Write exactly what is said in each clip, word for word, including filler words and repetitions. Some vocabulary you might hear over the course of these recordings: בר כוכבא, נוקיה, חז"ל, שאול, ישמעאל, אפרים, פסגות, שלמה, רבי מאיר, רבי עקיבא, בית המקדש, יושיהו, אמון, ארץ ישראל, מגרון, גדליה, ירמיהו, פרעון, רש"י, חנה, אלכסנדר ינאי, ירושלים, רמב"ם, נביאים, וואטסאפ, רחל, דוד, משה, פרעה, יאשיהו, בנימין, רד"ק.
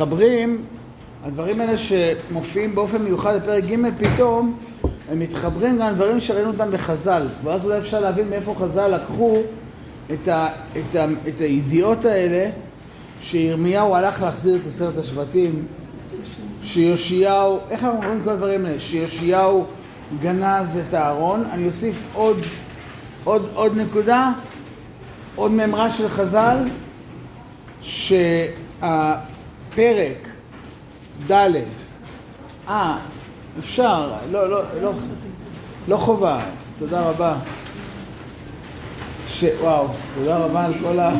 מתחברים, הדברים האלה שמופיעים באופן מיוחד בפרק ג' פתאום, הם מתחברים גם לדברים שראינו אותם בחזל, ואז אולי אפשר להבין מאיפה חזל לקחו את, ה, את, ה, את הידיעות האלה, שירמיהו הלך להחזיר את עשרת השבטים, שיושיהו, איך אנחנו קוראים את כל הדברים האלה? שיושיהו גנז את הארון. אני אוסיף עוד, עוד, עוד נקודה, עוד ממרה של חזל, שהפרק ד' אה, אפשר, לא, לא, לא, לא חובה, תודה רבה. ש... וואו, תודה רבה על כל ה...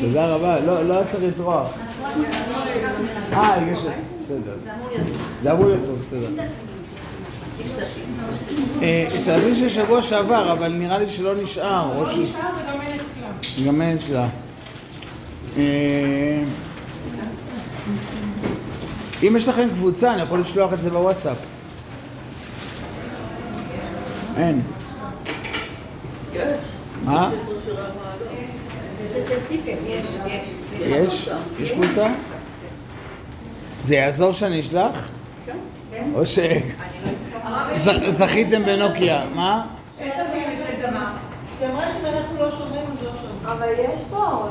תודה רבה, לא, לא צריך לתרוח. אה, יש... בסדר. זה אמור להיות טוב, בסדר. אצל אביב של שבוע שעבר, אבל נראה לי שלא נשאר. לא נשאר וגם אין אצלה. גם אין אצלה. אם יש לכם קבוצה, אני יכול לשלוח את זה בוואטסאפ. אין. מה? יש? יש קבוצה? זה יעזור שאני אשלח? או ש... זכיתם בנוקיה, מה? אין תביאי את זה דמה. היא אמרה שאנחנו לא שומעים את זה עכשיו. אבל יש פה...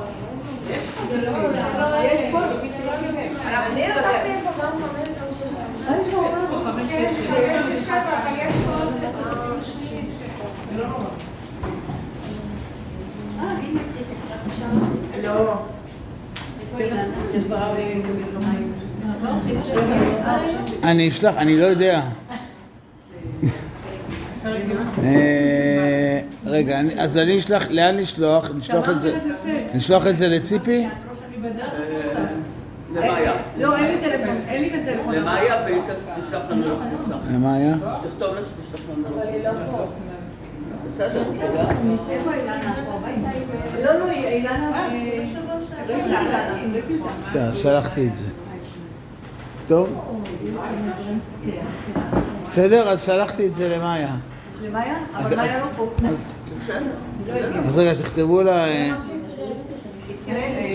יש פה, זה לא עולה. יש פה, מי שלא יודעים. אני ארצתי את זה גם חמש שלנו. יש פה, חמש שלנו. יש פה, יש פה עוד שניים שקו. זה לא נורא. אה, אני מצאת את זה עכשיו. לא. תדברה בגמל רומאים. אני אשלח, אני לא יודע. רגע, אז אני אשלח, לאן נשלוח? נשלוח את זה לציפי? למאיה. לא, אין לי טלפון, אין לי כאן טלפון. למאיה, ואין תשלח לנו לקבוצה. למאיה? תכתוב לה שתשלח לנו. אבל היא לא פה. בסדר, בסדר. איפה אילנה? לא, לא, אילנה... בסדר, שלחתי את זה. טוב? בסדר, אז שלחתי את זה למאיה. למאיה? אבל מאיה לא פה. אז רגע, תכתבו לה... יש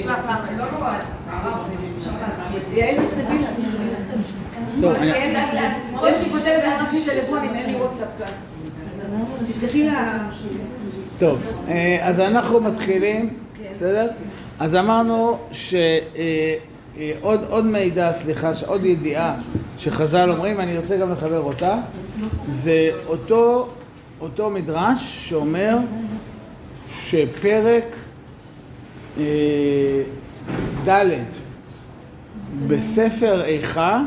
לי כותבת רק מטלפונים, אין לי וואטסאפ כאן. תשלחי לה... טוב, אז אנחנו מתחילים, בסדר? אז אמרנו ש... עוד, עוד מידע, סליחה, עוד ידיעה שחז"ל אומרים, אני רוצה גם לחבר אותה, זה אותו, אותו מדרש שאומר שפרק אה, ד' בספר איכה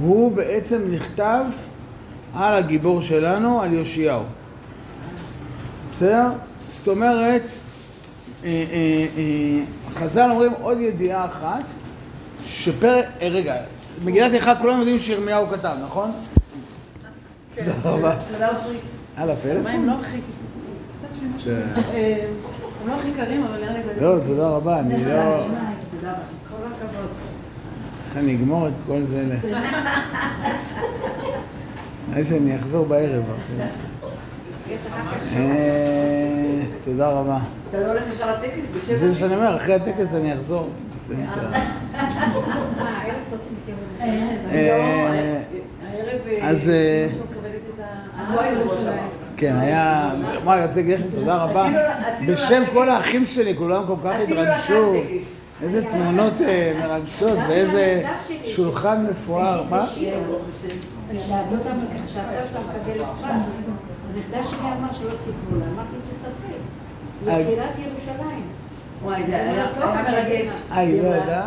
הוא בעצם נכתב על הגיבור שלנו, על יושיהו. בסדר? זאת אומרת, אה, אה, אה, חז"ל אומרים עוד ידיעה אחת, שפרק, רגע, מגילת איכה כולם יודעים שירמיהו כתב, נכון? כן. תודה רבה. תודה אושרי. הלאה, פלאפון. הם לא הכי, קצת שימושים. הם לא הכי קרים, אבל נראה לי זה... לא, תודה רבה, אני לא... תודה רבה, תודה רבה. כל הכבוד. אני אגמור את כל זה אלה. אני שאני אחזור בערב. תודה רבה. אתה לא הולך לשאר הטקס בשבע? זה מה שאני אומר, אחרי הטקס אני אחזור. אז... כן, היה... מה, אני רוצה להגיד לכם תודה רבה. בשם כל האחים שלי, כולם כל כך התרגשו. איזה תמונות מרגשות ואיזה שולחן מפואר. מה? שעדות המקדש, שעדות המקדש, המקדש שלי אמר שלא סיפרו לה, אמרתי תספרי, לבחירת ירושלים. וואי, זה היה מרגש. איי, לא יודע?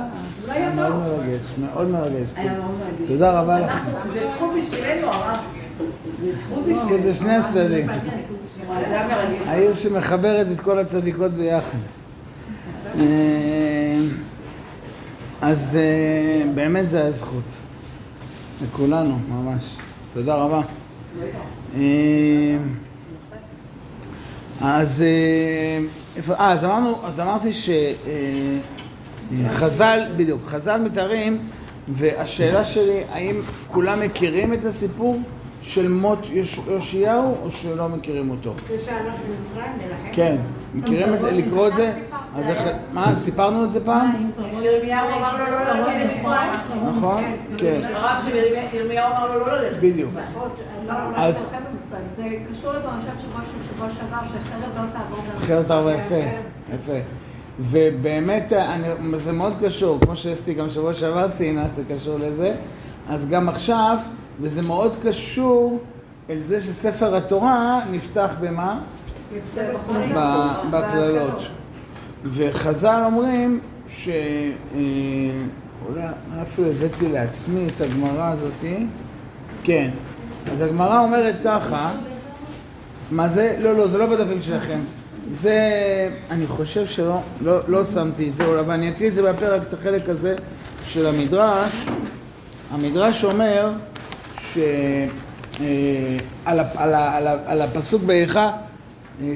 לא היה טוב. מאוד מרגש, מאוד מרגש. היה מאוד מרגש. תודה רבה לכם. זה זכות בשבילנו, הרב. זה זכות בשבילנו. זה שני הצדדים. זה היה מרגש. העיר שמחברת את כל הצדיקות ביחד. אז באמת זה היה זכות. לכולנו, ממש. תודה רבה. אז אמרנו, אז אמרתי שחז"ל, בדיוק, חז"ל מתארים, והשאלה שלי, האם כולם מכירים את הסיפור של מות יאשיהו, או שלא מכירים אותו? כשהלך למצרים, לרחל? כן, מכירים את זה, לקרוא את זה? מה, סיפרנו את זה פעם? ירמיהו אמר לו לא ללכת למצרים. נכון? כן. הרב של ירמיהו אמר לו לא ללכת למצרים. בדיוק. אז... זה קשור לפרשת שבוע שעבר, שחרב לא תעבור. חרב תעבור, יפה, יפה. ובאמת, זה מאוד קשור, כמו שעשיתי גם שבוע שעבר ציינה, זה קשור לזה. אז גם עכשיו, וזה מאוד קשור אל זה שספר התורה נפתח במה? בקללות. וחז"ל אומרים ש... אולי אפילו הבאתי לעצמי את הגמרא הזאת. כן. אז הגמרא אומרת ככה, מה זה? לא, לא, זה לא בדפים שלכם. זה, אני חושב שלא, לא, לא שמתי את זה, אבל אני אקריא את זה בפרק, את החלק הזה של המדרש. המדרש אומר ש... על, על, על, על הפסוק באיכה,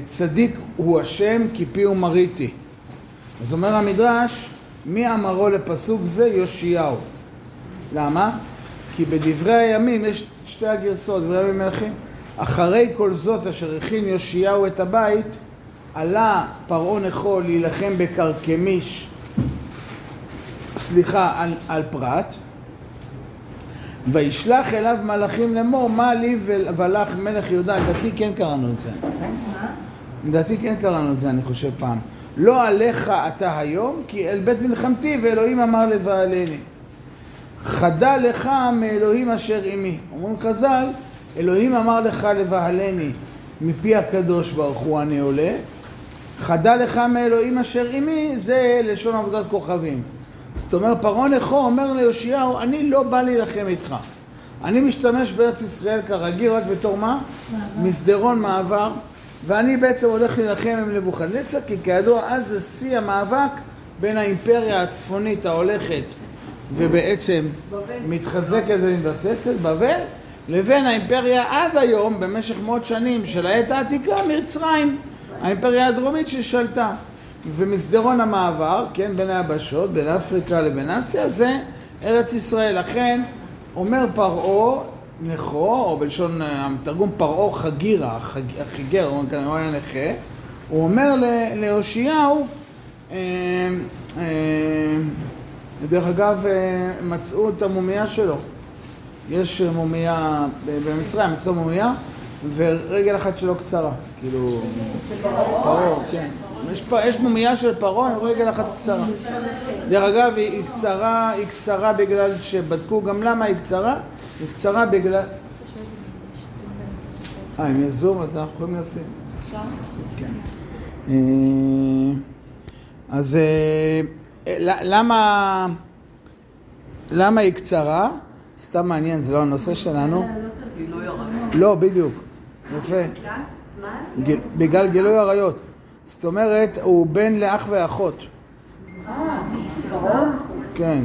צדיק הוא השם כי פי הוא מריתי. אז אומר המדרש, מי אמרו לפסוק זה? יאשיהו. למה? כי בדברי הימים, יש שתי הגרסאות, דברי הימים מלכים, אחרי כל זאת אשר הכין יאשיהו את הבית, עלה פרעון יכול להילחם בקרקמיש, סליחה, על, על פרט, וישלח אליו מלאכים לאמור, מה לי ולך מלך יהודה? לדעתי כן קראנו את זה. לדעתי כן קראנו את זה, אני חושב פעם. לא עליך אתה היום, כי אל בית מלחמתי, ואלוהים אמר לבעלני. חדל לך מאלוהים אשר עמי. אומרים חז"ל, אלוהים אמר לך לבעלני, מפי הקדוש ברוך הוא אני עולה. חדל לך מאלוהים אשר עמי, זה לשון עבודת כוכבים. זאת אומרת, פרעון נכו אומר ליאשיהו, אני לא בא להילחם איתך. אני משתמש בארץ ישראל כרגיל רק בתור מה? מסדרון מעבר. ואני בעצם הולך להילחם עם נבוכדנצר, כי כידוע אז זה שיא המאבק בין האימפריה הצפונית ההולכת, ובעצם מתחזקת ומתבססת, בבל, לבין האימפריה עד היום, במשך מאות שנים של העת העתיקה, מצרים, האימפריה הדרומית ששלטה. ומסדרון המעבר, כן, בין היבשות, בין אפריקה לבין אסיה, זה ארץ ישראל. לכן אומר פרעה נכו, או בלשון התרגום פרעה חגירה, חג, החיגר, הוא כנראה היה נכה, הוא אומר ליאשיהו, אה, אה, דרך אגב, מצאו את המומיה שלו. יש מומיה במצרים, מצאו מומיה, ורגל אחת שלו קצרה, כאילו... פרעה, כן. יש, יש מומיה של פרעה עם רגל אחת קצרה. דרך אגב, היא קצרה, היא קצרה בגלל שבדקו גם למה היא קצרה, היא קצרה בגלל... אה, אם יש זום, אז אנחנו יכולים לשים. כן. אז למה... למה היא קצרה? סתם מעניין, זה לא הנושא שלנו. לא, בדיוק. יפה. בגלל גילוי עריות. זאת אומרת, הוא בן לאח ואחות. אה, קרוב? כן.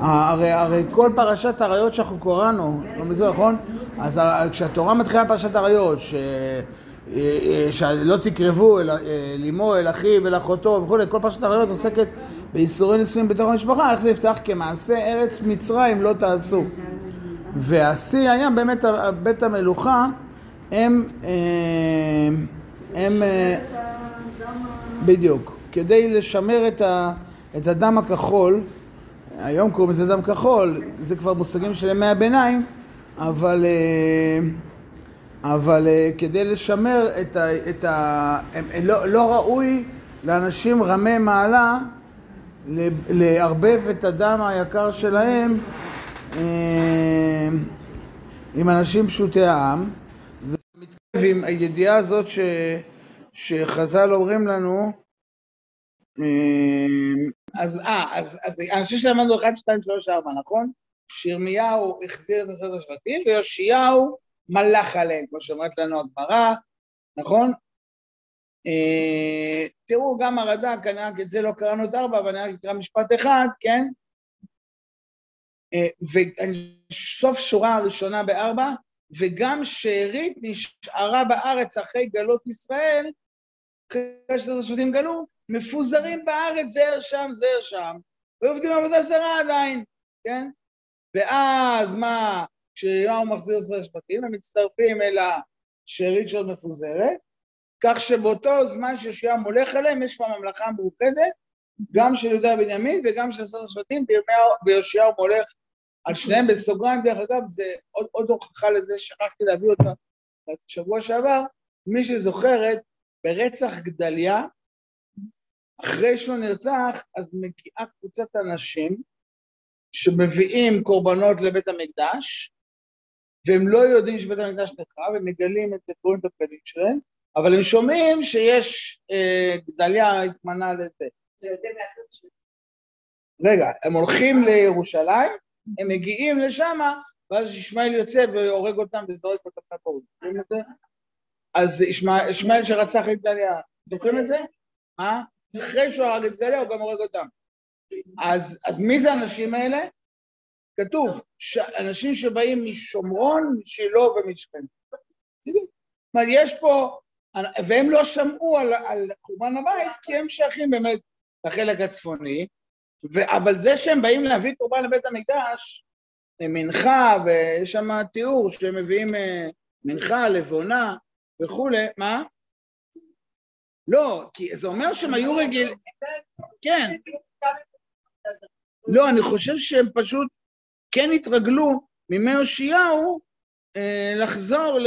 הרי כל פרשת עריות שאנחנו קוראנו, לא מזו, נכון? אז כשהתורה מתחילה פרשת עריות, שלא תקרבו אל אמו, אל אחיו, אל אחותו, וכו', כל פרשת עריות עוסקת באיסורי נישואים בתוך המשפחה, איך זה יפתח כמעשה ארץ מצרים לא תעשו. והשיא היה באמת בית המלוכה, הם... הם בדיוק, כדי לשמר את הדם הכחול, היום קוראים לזה דם כחול, זה כבר מושגים של ימי הביניים, אבל אבל כדי לשמר את ה את ה לא ראוי לאנשים רמי מעלה לערבב את הדם היקר שלהם עם אנשים פשוטי העם. ועם הידיעה הזאת ש... שחז"ל אומרים לנו, אז אה, אז, אז אנשים שלמדו אחת, שתיים, שלוש, ארבע, נכון? שירמיהו החזיר את עשרת השבטים, ויאשיהו מלך עליהם, כמו שאומרת לנו הגמרא, נכון? אה, תראו, גם הרד"ק, את זה לא קראנו את ארבע, אבל אני אקרא משפט אחד, כן? אה, וסוף שורה הראשונה בארבע, וגם שארית נשארה בארץ אחרי גלות ישראל, אחרי שתת השבטים גלו, מפוזרים בארץ, זהר שם, זהר שם, ועובדים עבודה זרה עדיין, כן? ואז מה, כשיהו מחזיר עשרה שבטים, הם מצטרפים אל השארית שעוד מפוזרת, כך שבאותו זמן שיושיהו מולך עליהם, יש פה ממלכה מרוחדת, גם של יהודה בנימין וגם של עשרה שבטים, ויושיהו מולך על שניהם בסוגריים, דרך אגב, זה עוד, עוד הוכחה לזה, שכחתי להביא אותה בשבוע שעבר, מי שזוכרת, ברצח גדליה, אחרי שהוא נרצח, אז מגיעה קבוצת אנשים, שמביאים קורבנות לבית המקדש, והם לא יודעים שבית המקדש נחרב, הם מגלים את תקורים את הבגדים שלהם, אבל הם שומעים שיש אה, גדליה התמנה לזה. רגע, הם הולכים לירושלים, הם מגיעים לשם, ואז ישמעאל יוצא והורג אותם וזורק אותם לקורבן. זוכרים את זה? אז ישמעאל שרצח את גדליה, זוכרים את זה? מה? אחרי שהוא הרג את גדליה הוא גם הורג אותם. אז, אז מי זה האנשים האלה? כתוב, ש... אנשים שבאים משומרון, משילו ומשכם. יש פה, והם לא שמעו על, על חורבן הבית, כי הם שייכים באמת לחלק הצפוני, ו... אבל זה שהם באים להביא קורבן לבית המקדש, מנחה, ויש שם תיאור שהם מביאים מנחה, לבונה וכו', מה? לא, כי זה אומר שהם היו רגיל... כן. לא, אני חושב שהם פשוט כן התרגלו מימי יאשיהו לחזור ל...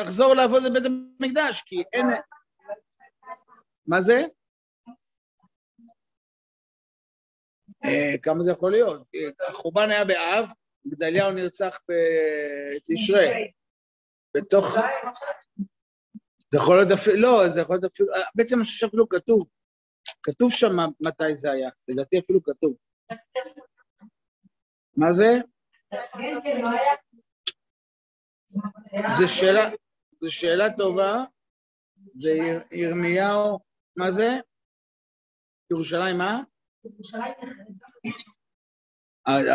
לחזור לעבוד לבית המקדש, כי אין... מה זה? כמה זה יכול להיות? החורבן היה באב, גדליהו נרצח בתשרי. בתוך... זה יכול להיות אפילו... לא, זה יכול להיות אפילו... בעצם אני חושב אפילו כתוב. כתוב שם מתי זה היה, לדעתי אפילו כתוב. מה זה? זה שאלה, זה שאלה טובה, זה ירמיהו, מה זה? ירושלים, מה? ירושלים נחרבה.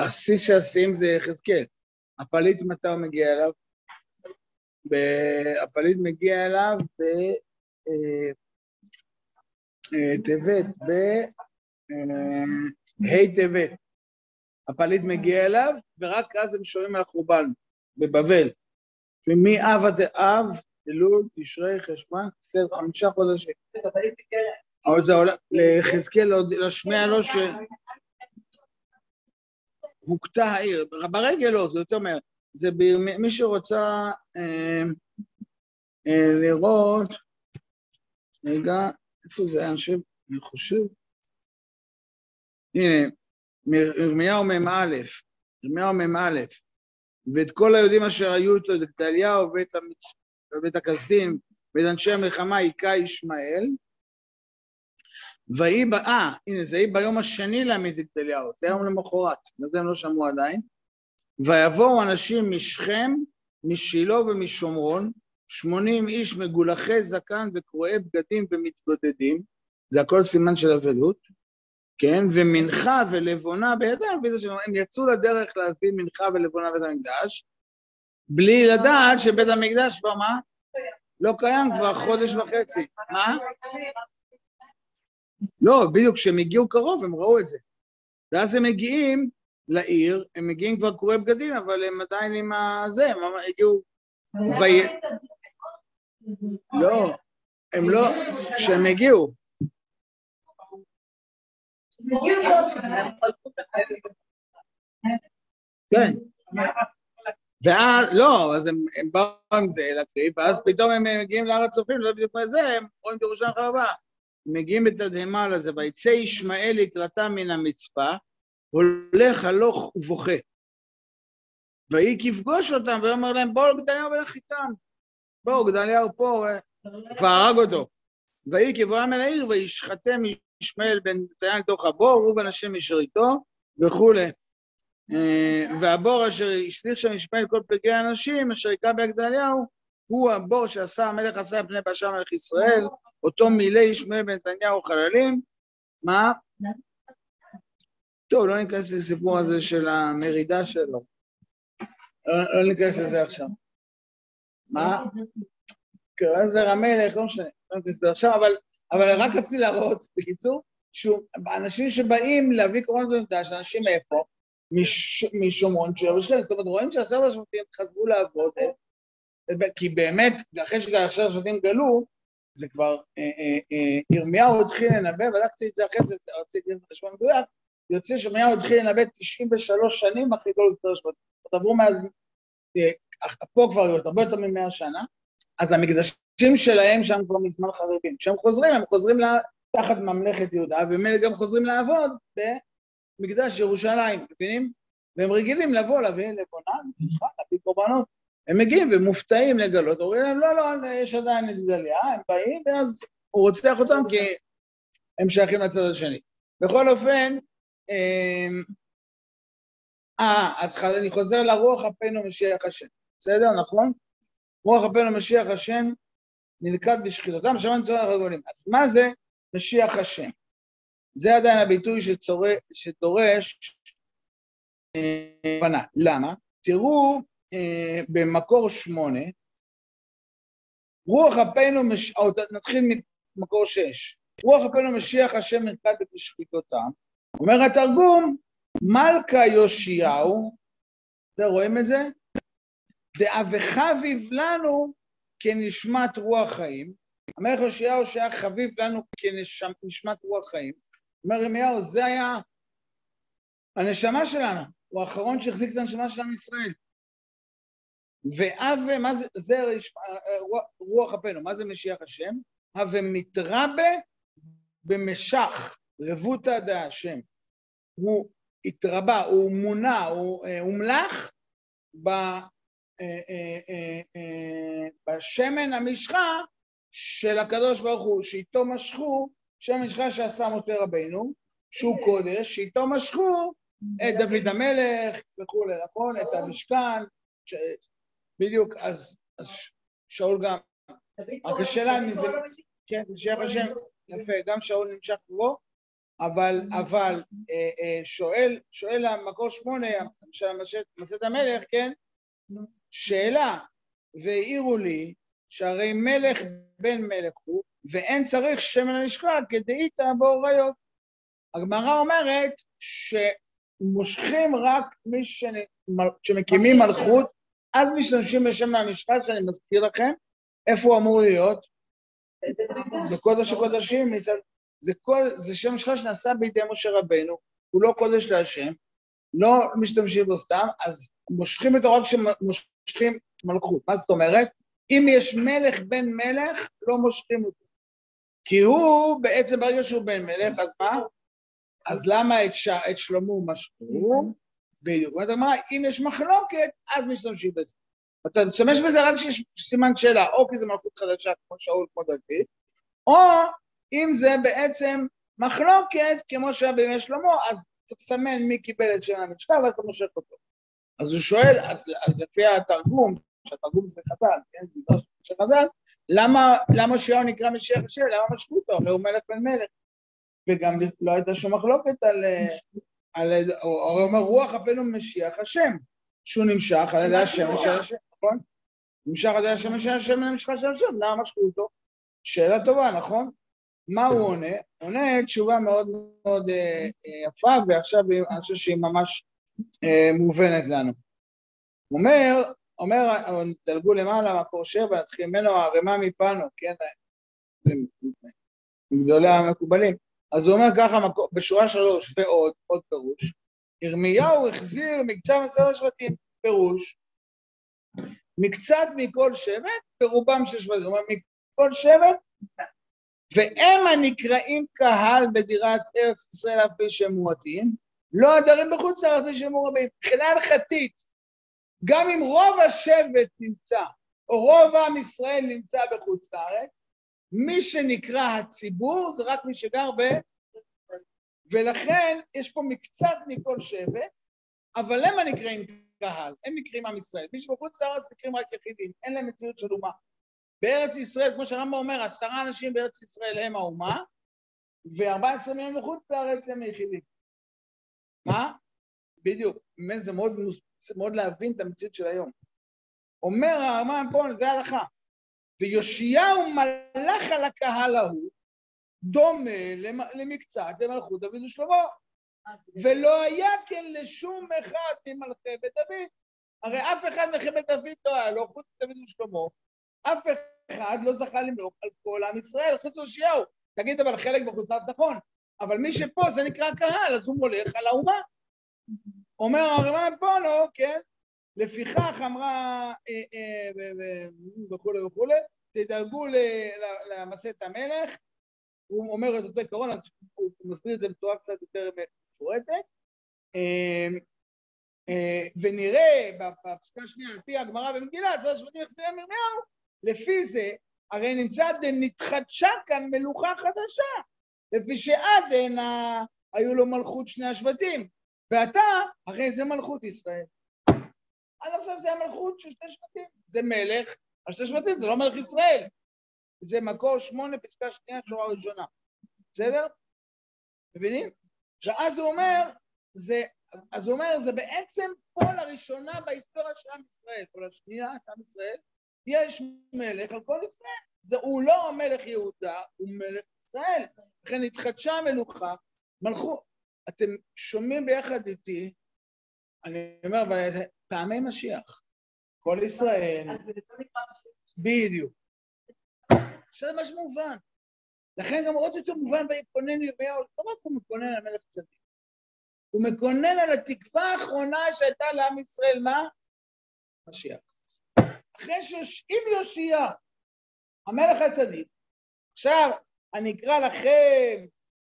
השיא שעשיים זה חזקיהו. הפליט מתי הוא מגיע אליו? הפליט מגיע אליו ב... טבת, ב... היי טבת. הפליט מגיע אליו, ורק אז הם שומעים על החורבן, בבבל. ומי אב עד אב, אלול, תשרי, חשבון, סדר, חמישה חודשים. הפליט בקרן. אבל זה עולה, לחזקאל, לשמיע לו ש... הוקטה העיר. ברגל לא, זה יותר מהר. זה מי שרוצה לראות... רגע... איפה זה אנשים, אני חושב? הנה, ירמיהו מ"א, ירמיהו מ"א, ואת כל היהודים אשר היו איתו, את גדליהו ואת הכסדים, ואת אנשי המלחמה, היכה ישמעאל, והיא באה, הנה, זה היא ביום השני להמית את גדליהו, זה היום למחרת, אז הם לא שמעו עדיין, ויבואו אנשים משכם, משילו ומשומרון, שמונים איש מגולחי זקן וקרועי בגדים ומתגודדים, זה הכל סימן של אבלות, כן, ומנחה ולבונה בידיים, הם יצאו לדרך להביא מנחה ולבונה בית המקדש, בלי לדעת שבית המקדש כבר מה? לא קיים כבר חודש וחצי, מה? לא, בדיוק, כשהם הגיעו קרוב הם ראו את זה, ואז הם מגיעים לעיר, הם מגיעים כבר קרועי בגדים, אבל הם עדיין עם הזה, הם הגיעו, לא, הם לא, כשהם הגיעו. כן. ואז, לא, אז הם באו עם זה לקריב, ואז פתאום הם מגיעים לארץ צופים, לא בדיוק מה זה, הם רואים ירושלים חרבה. מגיעים בתדהמה לזה, ויצא ישמעאל לקראתם מן המצפה, הולך הלוך ובוכה. והיא כפגוש אותם, והיא אומר להם, בואו גדליהו ולך איתם, בואו גדליהו פה, והרג אותו. והיא כבואם אל העיר, וישחטם ישמעאל בן ציין לתוך הבור, הוא בן השם אשר איתו, וכולי. והבור אשר השליך שם ישמעאל כל פגעי האנשים, אשר היכה בגדליהו, הוא הבור שעשה המלך עשה פני באשה מלך ישראל, אותו מילי ישמעאל בן ציין חללים. מה? טוב, לא ניכנס לסיפור הזה של המרידה שלו. לא ניכנס לזה עכשיו. מה? קרא זה רמלך, לא משנה, לא ניכנס לזה עכשיו, אבל רק רציתי להראות, בקיצור, שאנשים שבאים להביא קורבנות במקדש, אנשים איפה, משומרון שירושלים. זאת אומרת, רואים שעשרת השבטים חזרו לעבוד, כי באמת, אחרי שעשרת השבטים גלו, זה כבר, ירמיהו התחיל לנבא, בדקתי את זה אחרי, רציתי לשמוע מדויק, יוצא שירמיהו התחיל לנבא תשעים ושלוש שנים אחרי גלות השבטים. תעברו מאז, פה כבר הרבה יותר ממאה שנה, אז המקדשים שלהם שם כבר מזמן חרבים. כשהם חוזרים, הם חוזרים תחת ממלכת יהודה, ומילא גם חוזרים לעבוד במקדש ירושלים, מבינים? והם רגילים לבוא, להביא לבונה, להביא קורבנות. הם מגיעים ומופתעים לגלות, אומרים להם, לא, לא, יש עדיין את גדליה, הם באים, ואז הוא רוצח אותם כי הם שייכים לצד השני. בכל אופן, אה, אז אני חוזר לרוח אפינו משיח השם, בסדר, נכון? רוח אפינו משיח השם נלכד בשחיתותם, שמענו צורן החגולים. אז מה זה משיח השם? זה עדיין הביטוי שצור... שדורש הבנה. למה? תראו אה, במקור שמונה, רוח אפינו, מש... או, נתחיל ממקור שש, רוח אפינו משיח השם נלכד בשחיתותם, אומר התרגום, מלכה יושיהו, אתם רואים את זה? דאבחביב לנו כנשמת רוח חיים, המלך יושיהו שהיה חביב לנו כנשמת רוח חיים, אומר ירמיהו, זה היה הנשמה שלנו, הוא האחרון שהחזיק את הנשמה שלנו ישראל, ואב, מה זה, זה רוח אפינו, מה זה משיח השם? ומתרבה במשך, רבותא דהשם, הוא התרבה, הוא מונה, הוא הומלך בשמן המשחה של הקדוש ברוך הוא, שאיתו משכו, שמן המשחה שעשה משה רבינו, שהוא קודש, שאיתו משכו את דוד המלך וכולי, נכון? את המשכן, בדיוק, אז שאול גם, רק השאלה אם זה, כן, משיח השם, יפה, גם שאול נמשך בו, אבל, אבל שואל, שואל המקור שמונה של מסעת המלך, כן? שאלה, והעירו לי שהרי מלך בן מלך הוא, ואין צריך שמן המשחה כדאיתא באוריות. הגמרא אומרת שמושכים רק מי שמקימים מלכות, אז משתמשים בשמן המשחה, שאני מזכיר לכם, איפה הוא אמור להיות? בקודש הקודשים, מצד... זה, כל, זה שם משחה שנעשה בידי משה רבנו, הוא לא קודש להשם, לא משתמשים בו סתם, אז מושכים אותו רק כשמושכים מלכות. מה זאת אומרת? אם יש מלך בן מלך, לא מושכים אותו. כי הוא בעצם ברגע שהוא בן מלך, אז מה? אז למה את, ש... את שלמה משכו? בדיוק. זאת אומרת, אם יש מחלוקת, אז משתמשים בזה. אתה משתמש בזה רק כשיש סימן שאלה, או כי זה מלכות חדשה כמו שאול, כמו דוד, או... אם זה בעצם מחלוקת, כמו שהיה בימי שלמה, אז צריך לסמן מי קיבל את שמן המשחה, ואז אתה מושך אותו. אז הוא שואל, אז, אז לפי התרגום, שהתרגום זה חז"ל, כן, זה דבר של חז"ל, למה, למה שיהו נקרא משיח השם, למה משכו אותו, הרי הוא מלך בן מלך. וגם לא הייתה שום מחלוקת על, על, הרי אומר, רוח אפינו משיח השם, שהוא נמשך על ידי השם של השם, נכון? נמשך על ידי השם של השם, נמשכה של השם, למה משכו אותו? שאלה טובה, נכון? מה הוא עונה? עונה תשובה מאוד מאוד יפה, ועכשיו אני חושב שהיא ממש מובנת לנו. הוא אומר, אומר, נתלגו למעלה מקור שבע, נתחיל ממנו הרמה מפנו, כן? גדולי המקובלים. אז הוא אומר ככה, בשורה שלוש, ועוד, עוד פירוש, ירמיהו החזיר מקצת מעשרת השבטים, פירוש, מקצת מכל שבט, ברובם של שבטים, זאת אומרת, מכל שבט, והם הנקראים קהל בדירת ארץ ישראל על פי שהם מועטים, לא הדרים בחוץ על פי שהם רבים, מבחינה הלכתית, גם אם רוב השבט נמצא, או רוב עם ישראל נמצא בחוץ לארץ, מי שנקרא הציבור זה רק מי שגר ב... ולכן יש פה מקצת מכל שבט, אבל הם הנקראים קהל, הם נקראים עם ישראל, מי שבחוץ לארץ נקראים רק יחידים, אין להם מציאות של אומה. בארץ ישראל, כמו שהרמב"ם אומר, עשרה אנשים בארץ ישראל הם האומה, וארבע עשרה מיליון מחוץ לארץ הם היחידים. מה? בדיוק. זה מאוד, מאוד להבין את המציאות של היום. אומר הרמב"ם פה, זה הלכה. ויושיהו מלך על הקהל ההוא, דומה למקצת, למלכות דוד ושלמה. ולא היה כן לשום אחד ממלכי בית דוד. הרי אף אחד ממלכי בית דוד לא היה לו, חוץ מדוד ושלמה, אף אחד לא זכה למלוך על כל עם ישראל, חוץ מישעיהו. תגיד אבל חלק בחוצה זכון, אבל מי שפה זה נקרא קהל, אז הוא מולך על האומה. אומר הרמב"ם פה לא, כן? לפיכך אמרה וכולי וכולי, תדאגו למסעת המלך, הוא אומר את אותו עיקרון, הוא מסביר את זה בצורה קצת יותר מפורטת, ונראה בפסקה השנייה, על פי הגמרא במגילה, לפי זה, הרי נמצא נתחדשה כאן מלוכה חדשה, לפי שעד הנה היו לו מלכות שני השבטים, ואתה, הרי זה מלכות ישראל. אז עכשיו זה המלכות של שני שבטים, זה מלך, השתי שבטים זה לא מלך ישראל, זה מקור שמונה פסקה שנייה שורה ראשונה, בסדר? מבינים? ואז הוא אומר, זה, אז הוא אומר, זה בעצם פה לראשונה בהיסטוריה של עם ישראל, כל השנייה של עם ישראל, יש מלך על כל ישראל, זה, הוא לא מלך יהודה, הוא מלך ישראל, לכן התחדשה המלוכה, מלכות, אתם שומעים ביחד איתי, אני אומר, פעמי משיח, כל ישראל, בדיוק, שזה ממש מובן, לכן גם עוד יותר מובן ויקונן ירמיהו, לא רק הוא מקונן על מלך צדיק, הוא מקונן על התקווה האחרונה שהייתה לעם ישראל, מה? משיח. אחרי שאם יושיע המלך הצדיק, עכשיו אני אקרא לכם,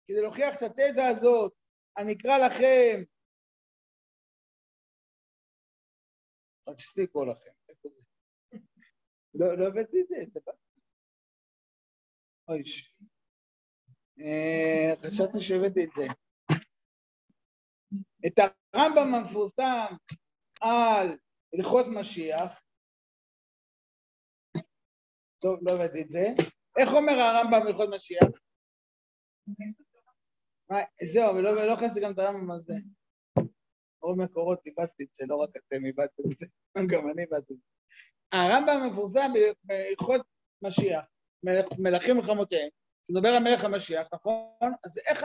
כדי להוכיח את התזה הזאת, אני אקרא לכם, רציתי לקרוא לכם, איפה זה? לא הבאתי את זה, את הבא. אויש. חשבתי שהבאתי את זה. את הרמב"ם המפורסם על הלכות משיח. טוב, לא הבאתי את זה. איך אומר הרמב"ם על הלכות משיח? זהו, ולא הכנסתי גם את הרמב"ם הזה. או מקורות איבדתי את זה, לא רק אתם איבדתם את זה, גם אני איבדתי את זה. הרמב"ם מפורסם בהלכות משיח, מלכים וחמותיהם, שנדבר על מלך המשיח, נכון? אז איך?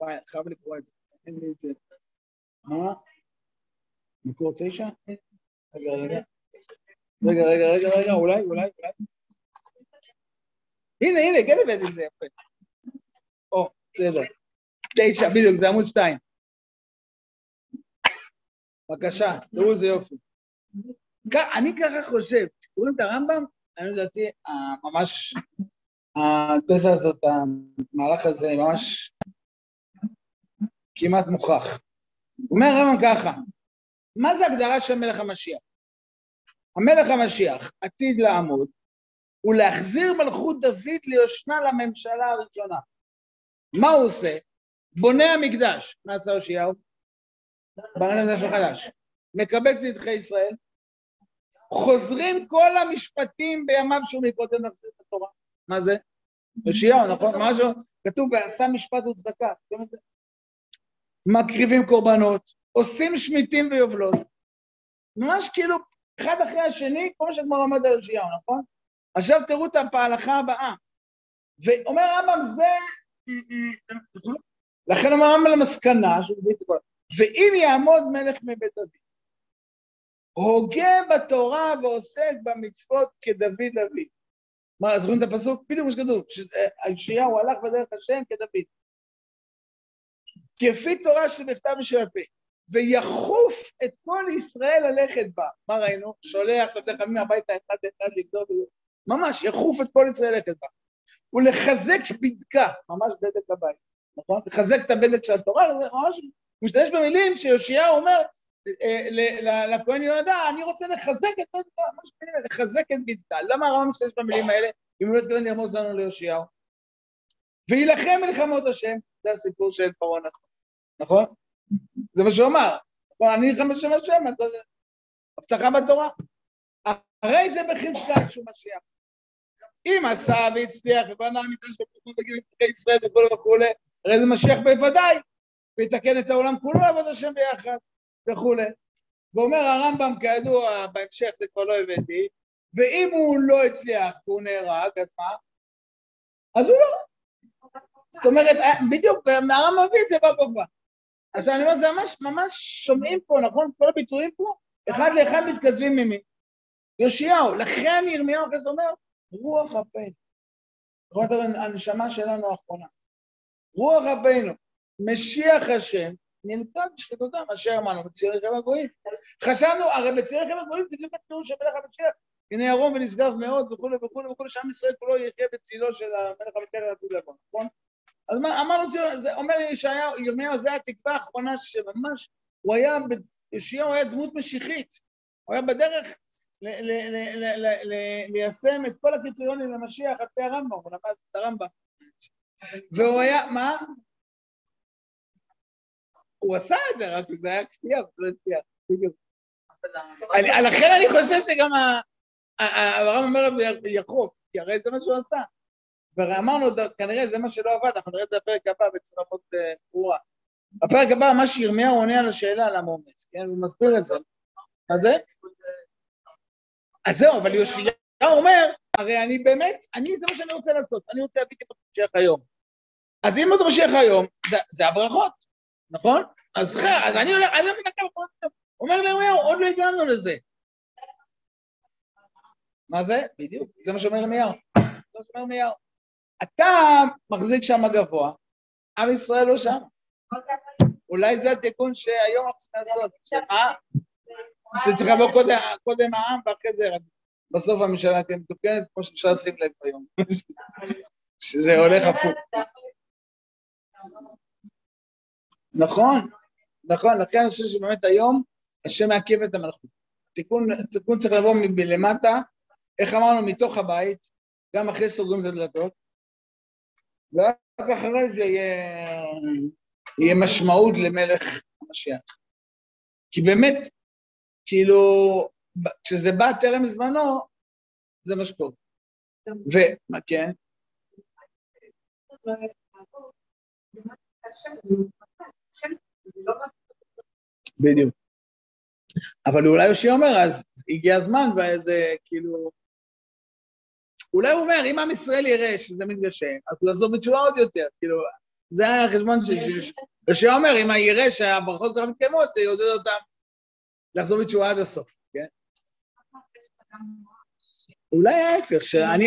וואי, חייב לקרוא את זה, אין לי את זה. מה? מקור תשע? רגע, רגע. רגע, רגע, רגע, רגע, אולי, אולי, אולי. הנה, הנה, כן הבאתי את זה יפה. או, בסדר. תשע, בדיוק, זה עמוד שתיים. בבקשה, תראו זה יופי. אני ככה חושב, שקוראים את הרמב"ם, אני יודעתי, ממש, התזה הזאת, המהלך הזה, ממש כמעט מוכח. הוא אומר הרמב"ם ככה, מה זה הגדרה של מלך המשיח? המלך המשיח עתיד לעמוד, ולהחזיר מלכות דוד ליושנה לממשלה הראשונה. מה הוא עושה? בונה המקדש. מה עשה יאשיהו? בנה המקדש מחדש, מקבץ נדחי ישראל, חוזרים כל המשפטים בימיו שהוא מקודם להחזיר את התורה. מה זה? יאשיהו, נכון? משהו, כתוב, ועשה משפט וצדקה. מקריבים קורבנות, עושים שמיטים ויובלות, ממש כאילו אחד אחרי השני, כמו שכבר למד על יאשיהו, נכון? עכשיו תראו את ההלכה הבאה, ואומר הרמב"ם זה, לכן אומר הרמב"ם למסקנה, ואם יעמוד מלך מבית דוד, הוגה בתורה ועוסק במצוות כדוד דוד. מה, זוכרים את הפסוק? בדיוק מה שכתוב, יאשיהו הלך בדרך השם כדוד. כפי תורה שבכתב ושבעל פה, ויחוף את כל ישראל ללכת בה. מה ראינו? שולח את החכמים הביתה אחד אחד לגדול, ממש, יחוף את כל ישראל ללכת בה. ולחזק בדקה, ממש בדק הבית, נכון? לחזק את הבדק של התורה, זה ממש... הוא משתמש במילים שיאשיהו אומר לכהן יהודה, אני רוצה לחזק את בדקה, לחזק את בדקה. למה הרמב"ם משתמש במילים האלה, אם הוא לא התכוון לרמוז לנו ליאשיהו? וילחם מלחמות השם, זה הסיפור של פרעה, נכון? זה מה שהוא אמר, אני אלחם בשם השם, הבטחה בתורה. הרי זה בחזקת שהוא משיח. אם עשה והצליח ובנה המקדש ופתחו נגד ישראל וכל וכולי, הרי זה משיח בוודאי. ויתקן את העולם כולו לעבוד השם ביחד, וכולי. ואומר הרמב"ם, כידוע, בהמשך זה כבר לא הבאתי, ואם הוא לא הצליח, והוא נהרג, אז מה? אז הוא לא. זאת אומרת, בדיוק, הרמב"ם מביא את זה בר כוכבא. אז אני אומר, זה ממש, ממש שומעים פה, נכון? כל הביטויים פה, אחד לאחד מתכתבים ממי. יושיהו, לכן ירמיהו, כזה אומר, רוח אפינו. זאת אומרת, הנשמה שלנו האחרונה. רוח אפינו, משיח השם, ננקד בשחיתותם, אשר אמרנו, בציר רכב הגויים. חשבנו, הרי בציר רכב הגויים, זה באמת תיאור של מלך המשיח. הנה ירום ונשגב מאוד, וכו' וכו' וכו', שעם ישראל כולו יחיה בצילו של המלך המתאר לתוד לבון, נכון? אז אמרנו, זה אומר ישעיהו, ירמיהו, זה התקווה האחרונה שממש, הוא היה, ישעיהו היה דמות משיחית, הוא היה בדרך ליישם את כל הקריטריונים למשיח, על פי הרמב"ם, הוא למד את הרמב"ם, והוא היה, מה? הוא עשה את זה, רק זה היה כפייה, לא כפייה, בדיוק. לכן אני חושב שגם ה... הרמב"ם אומר יחוב, כי הרי זה מה שהוא עשה. ואמרנו, כנראה זה מה שלא עבד, אנחנו נראה את זה הפרק הבא בצורה מאוד פרורה. הפרק הבא, מה שירמיהו עונה על השאלה למה הוא אומץ, כן? הוא מסביר את זה. מה זה? אז זהו, אבל יושיהו אומר, הרי אני באמת, אני זה מה שאני רוצה לעשות, אני רוצה להביא את המשיח היום. אז אם אתה משיח היום, זה הברכות, נכון? אז אני הולך, אני לא מנקה, אומר לירמיהו, עוד לא הגענו לזה. מה זה? בדיוק, זה מה שאומר ירמיהו. זה מה שאומר ירמיהו. אתה מחזיק שם גבוה, עם ישראל לא שם. אולי זה התיקון שהיום אנחנו צריכים לעשות. שמה? שצריך לבוא קודם העם ואחרי זה, בסוף הממשלה תהיה מתוקנת, כמו שאפשר לשים לב היום. שזה הולך הפוך. נכון, נכון, לכן אני חושב שבאמת היום, השם מעכב את המלכות. התיקון צריך לבוא מלמטה, איך אמרנו, מתוך הבית, גם אחרי סוגרים את הדלתות, ורק אחרי זה יהיה, יהיה משמעות למלך המשיח. כי באמת, כאילו, כשזה בא טרם זמנו, זה משקור. ומה כן? בדיוק. אבל אולי יושיהו אומר, אז הגיע הזמן, וזה כאילו... אולי הוא אומר, אם עם ישראל יראה שזה מתגשם, אז הוא יחזור בתשובה עוד יותר, כאילו, זה היה החשבון שיושיהו אומר, אם יראה שהברכות ככה מתקיימות, זה יעודד אותם לחזור בתשובה עד הסוף, כן? אולי ההפך, שאני...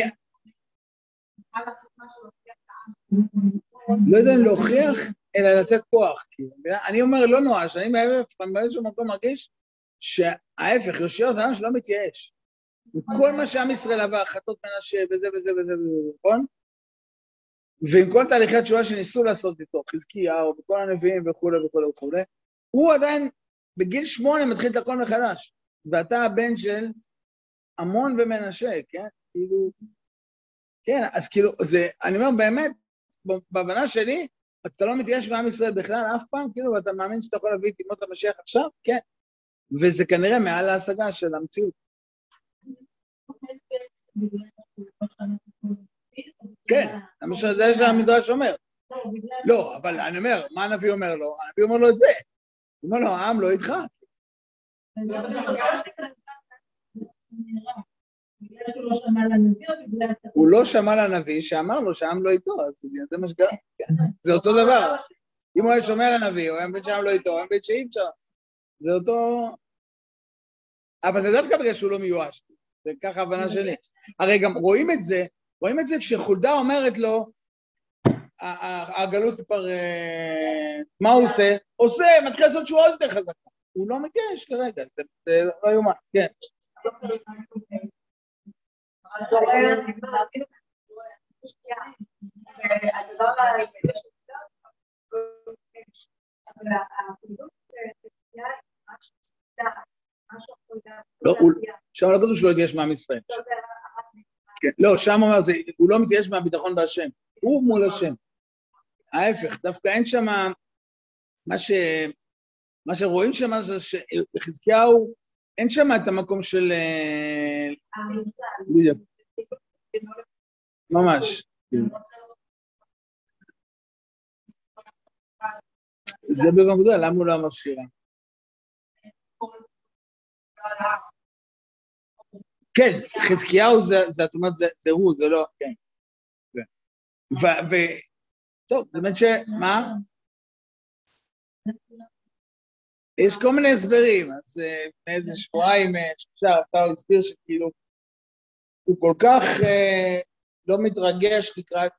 לא יודע אם להוכיח, אלא לתת כוח, כאילו, אני אומר, לא נואש, אני באיזשהו מקום מרגיש, שההפך, יושיהו זה אדם שלא מתייאש. כל מה שעם ישראל עבר, חטות מנשה, וזה וזה וזה וזה, נכון? ועם כל תהליכי התשובה שניסו לעשות איתו, חזקיהו, וכל הנביאים וכו' וכו' וכו', הוא עדיין בגיל שמונה מתחיל את הכל מחדש. ואתה הבן של אמון ומנשה, כן? כאילו... כן, אז כאילו, זה, אני אומר באמת, בהבנה שלי, אתה לא מתייאש מעם ישראל בכלל אף פעם, כאילו, ואתה מאמין שאתה יכול להביא את ימות המשיח עכשיו? כן. וזה כנראה מעל ההשגה של המציאות. כן, זה שהמדרש אומר. לא, אבל אני אומר, מה הנביא אומר לו? הנביא אומר לו את זה. הוא אומר לו, העם לא איתך. הוא לא שמע לנביא שאמר לו שהעם לא איתו, אז זה מה שקרה. זה אותו דבר. אם הוא היה שומע לנביא, הוא היה מבין שהעם לא איתו, הוא היה מבין שאי אפשר. זה אותו... אבל זה דווקא בגלל שהוא לא מיואש, זה ככה ההבנה שלי. הרי גם רואים את זה, רואים את זה כשחולדה אומרת לו, הגלות כבר... מה הוא עושה? עושה, מתחיל לעשות שהוא עוד יותר חזק. הוא לא מתייאש כרגע, זה לא יומן, כן. שם לא כתוב שלא התייאש מעם ישראל. לא, שם אומר, הוא לא מתייאש מהביטחון בהשם, הוא מול השם. ההפך, דווקא אין שם מה שרואים שם, שחזקיהו, אין שם את המקום של... ממש. זה בגלל גדול, למה הוא לא אמר שירה? כן, חזקיהו זה, זאת אומרת, זה הוא, זה לא, כן. ו... טוב, זאת אומרת ש... מה? יש כל מיני הסברים, אז מאיזה שבועיים, שלושה, אתה הוא הסביר שכאילו, הוא כל כך לא מתרגש לקראת,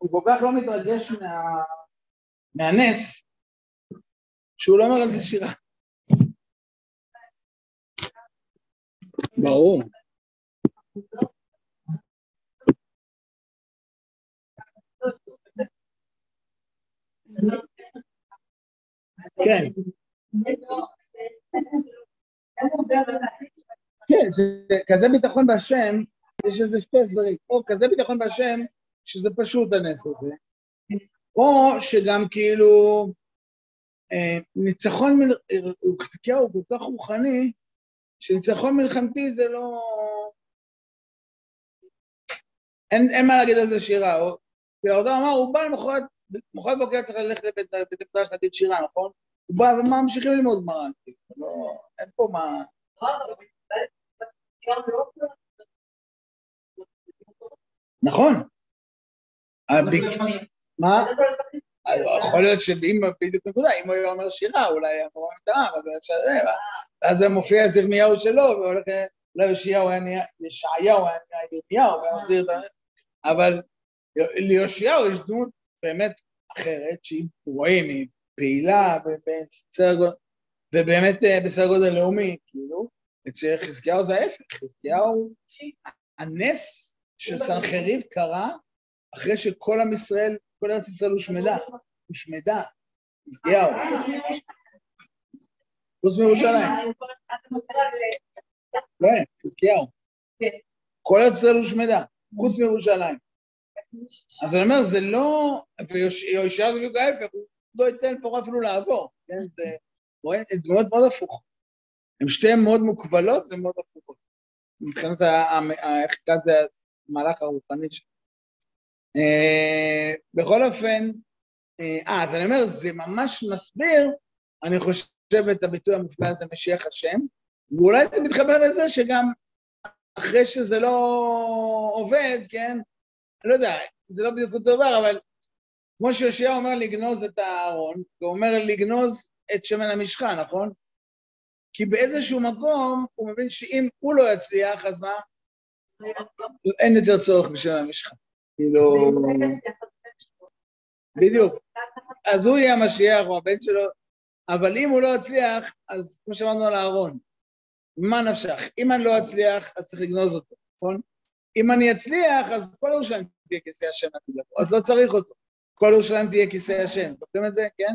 הוא כל כך לא מתרגש מהנס, שהוא לא אומר על זה שירה. ברור. כן. כן, כזה ביטחון בהשם, יש איזה שתי דברים, או כזה ביטחון בהשם, שזה פשוט הנס הזה, או שגם כאילו, ניצחון, חזקיהו הוא כל כך רוחני, שניצחון מלחמתי זה לא... אין מה להגיד על זה שירה, או... והאדם אמר, הוא בא למחרת, למחרת בוקר צריך ללכת לבית המקדש להגיד שירה, נכון? הוא בא וממשיכים ללמוד גמרא, לא, אין פה מה... נכון. מה? יכול להיות שאם בדיוק נקודה, אם הוא היה אומר שירה, אולי היה אומר מטעם, אז אפשר לראה, אז זה מופיע איזה ירמיהו שלו, והולך, לא יאשיהו היה נהיה, ישעיהו היה נהיה ירמיהו, והמזיר את הארץ, אבל... ליאשיהו יש דמות באמת אחרת, שהיא רואים, היא פעילה, ובאמת בסגות הלאומי, כאילו, אצל חזקיהו זה ההפך, חזקיהו, הנס שסנחריב קרה, אחרי שכל עם ישראל, כל ארץ ישראל הושמדה, הושמדה, חזקיהו. חוץ מירושלים. לא, חזקיהו. כל ארץ ישראל הושמדה, חוץ מירושלים. אז אני אומר, זה לא, ויושיהו זה בדיוק ההפך, הוא לא ייתן פרעה אפילו לעבור, כן, זה דמויות מאוד הפוכות, הן שתיהן מאוד מוקבלות ומאוד הפוכות, מבחינת ההחלטה זה המהלך הרוחני שלו. בכל אופן, אה, אז אני אומר, זה ממש מסביר, אני חושב את הביטוי המופלא הזה, משיח השם, ואולי זה מתחבר לזה שגם אחרי שזה לא עובד, כן, לא יודע, זה לא בדיוק דבר, אבל כמו שיושיהו אומר לגנוז את הארון, הוא אומר לגנוז את שמן המשחה, נכון? כי באיזשהו מקום הוא מבין שאם הוא לא יצליח, אז מה? אין יותר צורך בשמן המשחה. כאילו... בדיוק. אז הוא יהיה המשיח או הבן שלו, אבל אם הוא לא יצליח, אז כמו שאמרנו על הארון, מה נפשך? אם אני לא אצליח, אז צריך לגנוז אותו, נכון? אם אני אצליח, אז כל ירושלים תהיה כיסא השם עתידה, אז לא צריך אותו. כל ירושלים תהיה כיסא השם, תופסים את זה, כן?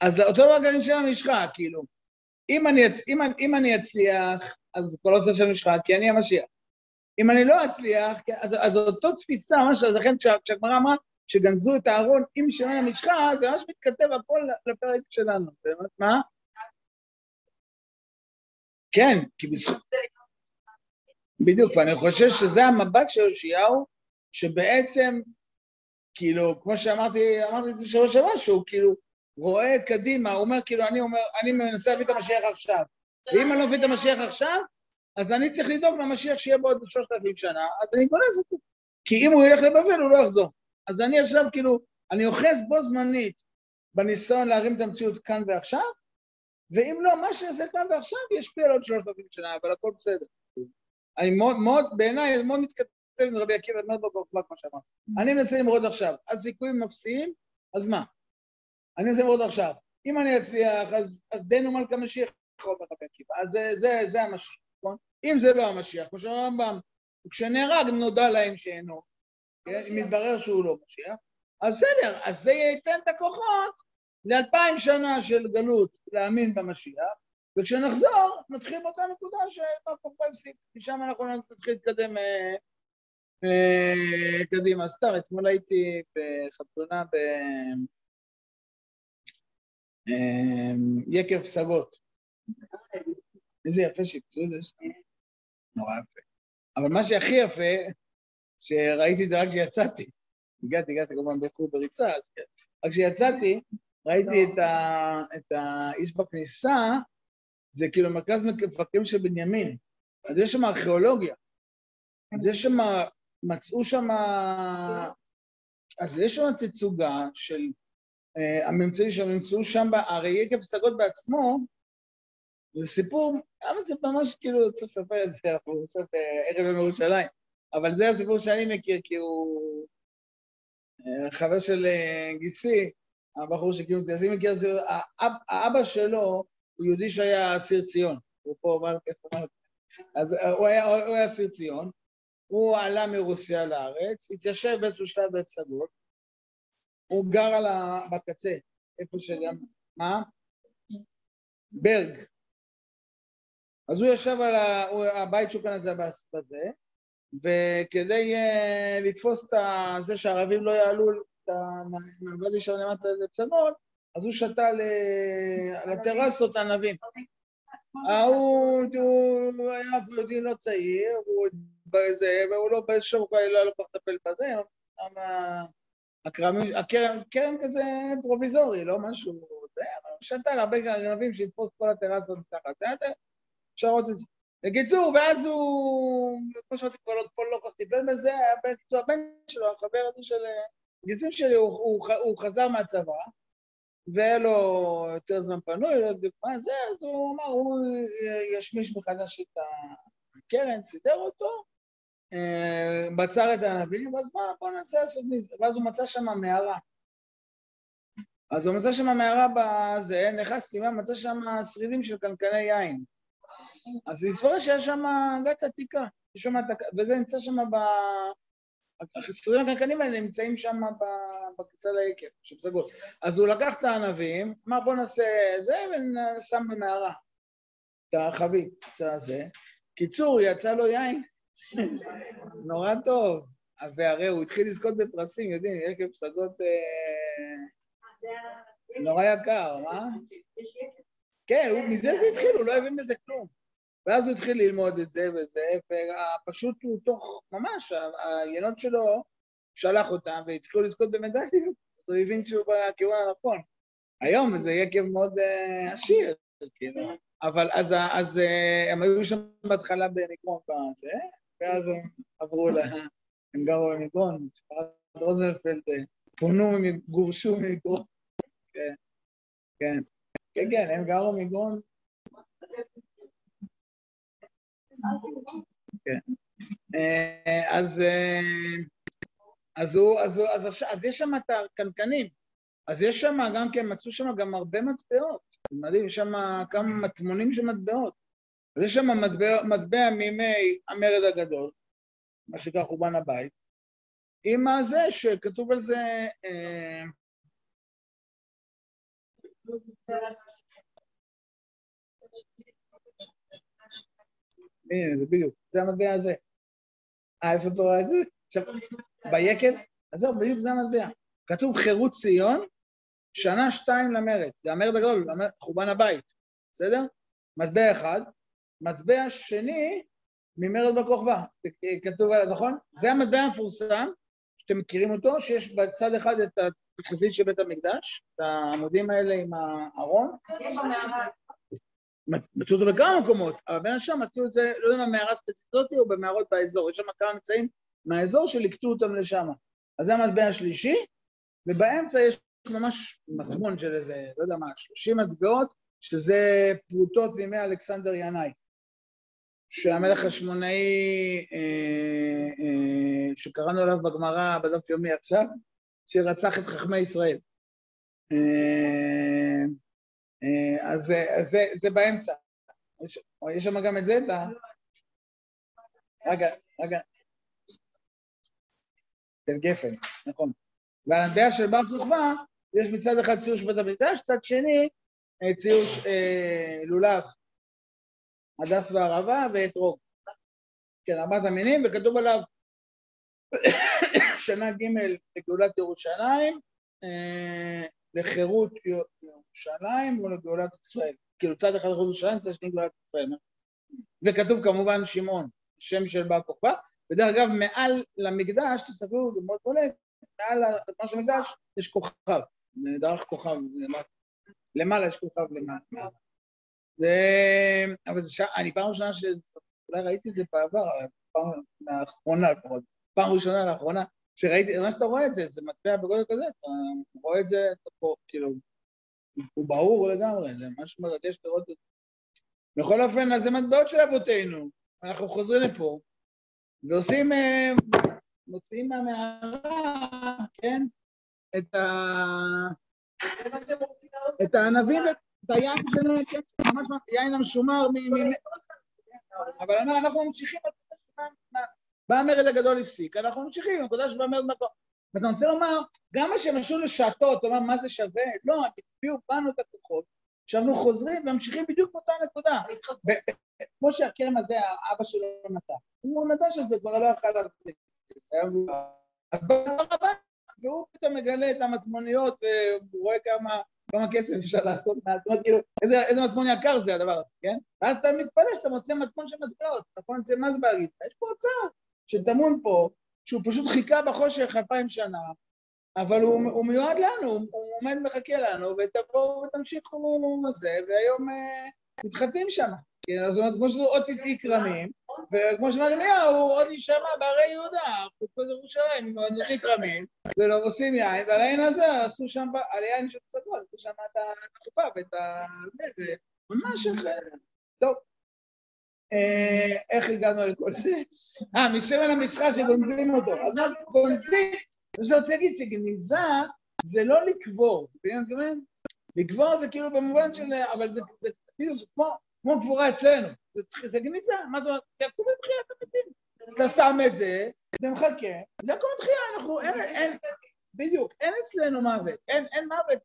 אז אותו בגרעין של המשחה, כאילו, אם אני, אם, אם אני אצליח, אז כל ירושלים של המשחה, כי אני המשיח. אם אני לא אצליח, אז, אז אותו תפיסה, ממש, אז לכן כשהגמרא אמרה, שגנזו את הארון עם שמן המשחה, זה ממש מתכתב הכל לפרק שלנו, באמת, מה? כן, כי בזכות... בדיוק, ואני חושב שזה המבט של יושיהו, שבעצם, כאילו, כמו שאמרתי, אמרתי את זה שלוש שמה, שהוא כאילו רואה קדימה, הוא אומר, כאילו, אני אומר, אני מנסה להביא את המשיח עכשיו, ואם אני לא מביא את המשיח עכשיו, אז אני צריך לדאוג למשיח שיהיה בעוד שלושת אלפים שנה, אז אני גונז אותו, כי אם הוא ילך לבבל, הוא לא יחזור. אז אני עכשיו, כאילו, אני אוחז בו זמנית, בניסיון להרים את המציאות כאן ועכשיו, ואם לא, מה שנעשה כאן ועכשיו, ישפיע על עוד שלושת אלפים שנה, אבל הכל בסדר. אני מאוד, מאוד, בעיניי, מאוד מתכתב עם רבי עקיבא, אני מאוד לא גורבק מה שאמרתי. אני מנסה למרוד עכשיו, אז סיכויים מפסיעים, אז מה? אני מנסה למרוד עכשיו. אם אני אצליח, אז, אז די נאמר כמשיח, רבי עקיבא, אז זה, זה, זה המשיח, נכון? אם זה לא המשיח, כמו שהרמב"ם, וכשנהרג נודע להם שאינו, אם מתברר שהוא לא משיח, אז בסדר, אז זה ייתן את הכוחות לאלפיים שנה של גלות להאמין במשיח, וכשנחזור, נתחיל באותה נקודה שבר כוכבא הפסיק, משם אנחנו נתחיל להתקדם קדימה. אז תראה, אתמול הייתי בחתונה ביקב פסגות. איזה יפה שיפצו את זה שם. נורא יפה. אבל מה שהכי יפה, שראיתי את זה רק כשיצאתי. הגעתי, הגעתי כמובן בחור בריצה, רק כשיצאתי, ראיתי את האיש בכניסה, זה כאילו מרכז מפקים של בנימין, אז יש שם ארכיאולוגיה, אז יש שם, מצאו שם, אז יש שם תצוגה של הממצאים שנמצאו שם באריה כפסגות בעצמו, זה סיפור, אבל זה ממש כאילו, צריך לספר את זה, אנחנו חושב ערב ירושלים, אבל זה הסיפור שאני מכיר, כי הוא חבר של גיסי, הבחור שכאילו את זה, אז אם מכיר, האבא שלו הוא יהודי שהיה אסיר ציון, הוא פה אומר, אז הוא היה אסיר ציון, הוא עלה מרוסיה לארץ, התיישב באיזשהו שלב בפסגות, הוא גר על בקצה, איפה שגם, מה? ברג. אז הוא ישב על הבית שהוא כאן הזה בשדה, וכדי לתפוס את זה שהערבים לא יעלו את המעבד ישר למטה לפסגות, אז הוא שתה על הטרסות הענבים. הוא היה יהודי לא צעיר, הוא בזה, והוא לא באיזשהו כאלה לא כך לטפל בזה, הקרם כזה פרוביזורי, לא משהו, הוא שתה על הרבה ענבים שיתפוס כל הטרסות מתחת, בקיצור, ואז הוא, כמו שאמרתי כבר עוד פה לא כך טיפל בזה, הבן שלו, החבר הזה של גיסים שלי, הוא חזר מהצבא, והיה לו יותר זמן פנוי, לא בדיוק מה זה, אז הוא אמר, הוא ישמיש מחדש את הקרן, סידר אותו, בצר את הענבים, אז מה, בוא נעשה לעשות מזה, ואז הוא מצא שם מערה. אז הוא מצא שם מערה בזה, נכנסתי, מצא שם שרידים של קנקני יין. אז לצפור שיש שם גת עתיקה, וזה נמצא שם ב... החסרים הקנקנים האלה נמצאים שם בכיסה ליקר, שבסגות. אז הוא לקח את הענבים, אמר בוא נעשה זה, ונשם במערה. את החביא, את זה. קיצור, יצא לו יין. נורא טוב. והרי הוא התחיל לזכות בפרסים, יודעים, יש כפסגות... נורא יקר, מה? כן, מזה זה התחיל, הוא לא הבין בזה כלום. ואז הוא התחיל ללמוד את זה וזה, ופשוט הוא תוך ממש, הינות שלו שלח אותם, והתחילו לזכות במדליות, אז הוא הבין שהוא בכיוון הנכון. היום זה יהיה כיף מאוד עשיר, אבל אז הם היו שם בהתחלה במגרון כזה, ואז הם עברו לה, הם גרו במגרון, משפחת רוזנפלד, פונו, גורשו ממגרון, כן. כן, כן, הם גרו מגרון. כן. אז אז הוא אז אז אז יש שם את הקנקנים. אז יש שם גם כן מצאו שם גם הרבה מטבעות. אתם יודעים, יש שם כמה מטמונים של מטבעות. אז יש שם מטבע מטבע מימי המרד הגדול, מה שנקרא חורבן הבית. עם הזה שכתוב על זה הנה, זה בדיוק, זה המטבע הזה. אה, איפה אתה רואה את זה? עכשיו, ביקב? אז זהו, בדיוק זה המטבע. כתוב חירות ציון, שנה שתיים למרד. זה המרד הגדול, חורבן הבית. בסדר? מטבע אחד. מטבע שני, ממרד בר כוכבא. כתוב עליו, נכון? זה המטבע המפורסם, שאתם מכירים אותו, שיש בצד אחד את ה... חזית של בית המקדש, את העמודים האלה עם הארון. מצאו אותו בכמה מקומות, אבל בין השם מצאו את זה, לא יודע אם המערה ספציפית או במערות באזור, יש שם כמה מצאים מהאזור שלקטו אותם לשם. אז זה המטבע השלישי, ובאמצע יש ממש מטמון של איזה, לא יודע מה, שלושים מטבעות, שזה פרוטות בימי אלכסנדר ינאי, שהמלך השמונאי, שקראנו עליו בגמרא בדף יומי עכשיו, שרצח את חכמי ישראל. אז זה באמצע. יש שם גם את זה? רגע, רגע. של גפן, נכון. ועל המטבע של בר כוכבא, יש מצד אחד ציור של בית המקדש, מצד שני, ציור לולב, הדס והערבה ואתרוג. כן, ארבעת המינים, וכתוב עליו, שנה ג' לגאולת ירושלים, לחירות ירושלים ולגאולת ישראל. כאילו צד אחד לחירות ירושלים, צד שני גאולת ישראל. וכתוב כמובן שמעון, שם של בר כוכבא, ודרך אגב מעל למקדש, תסתכלו, זה מאוד בולט, מעל מה של המקדש יש כוכב, דרך כוכב, למעלה יש כוכב למעלה. אבל אני פעם ראשונה שאולי ראיתי את זה בעבר, פעם האחרונה לפחות, פעם ראשונה לאחרונה, כשראיתי, מה שאתה רואה את זה, זה מטבע בגודל כזה, אתה רואה את זה, אתה פה, כאילו, הוא ברור לגמרי, זה משהו מרגש לראות את זה. בכל אופן, אז זה מטבעות של אבותינו, אנחנו חוזרים לפה, ועושים, מוצאים מהמערה, כן, את ה... את הענבים, את היין שלהם, כן, ממש יין המשומר, אבל אנחנו ממשיכים, באמרד הגדול הפסיק, אנחנו ממשיכים, הקודש שבאמרד מקום. ואתה רוצה לומר, גם מה שמשהו לשעתו, אתה אומר, מה זה שווה? לא, הם התביאו, באנו את הכוחות, שאנחנו חוזרים וממשיכים בדיוק באותה נקודה. כמו שהכרם הזה, האבא שלו נטש. הוא נטש את זה, כבר לא יכל להחזיק. אז בדבר הבא, והוא פתאום מגלה את המצמוניות, והוא רואה כמה כסף אפשר לעשות מהעצמות, כאילו, איזה מצמון יקר זה הדבר הזה, כן? ואז אתה מתפלא שאתה מוצא מצמון של מצבעות, נכון? זה מה זה בהגיד? יש פה אוצר שתמון פה, שהוא פשוט חיכה בחושך אלפיים שנה, אבל הוא, הוא מיועד לנו, הוא עומד מחכה לנו, ותבואו ותמשיכו לזה, והיום אה, מתחתים שם. כן, זאת אומרת, כמו שזה עוד תתקרמים, וכמו שמרמיהו, הוא עוד נשמע בערי יהודה, חוצות ירושלים, עוד נתקרמים, ולא עושים יין, ועל העין הזה עשו שם, על יין של פסגות, עשו שם את החופה ואת ה... זה, זה ממש אחר. טוב. איך הגענו לכל זה? אה, משמן המשחה שגונזים אותו. אז מה גונזים? אני רוצה להגיד שגניזה זה לא לקבור, לקבור זה כאילו במובן של, אבל זה כמו קבורה אצלנו, זה גניזה, מה זאת אומרת? זה הכל מתחייה, אתה מתאים. אתה שם את זה, זה מחכה, זה הכל מתחייה, אנחנו, אין, בדיוק, אין אצלנו מוות, אין מוות,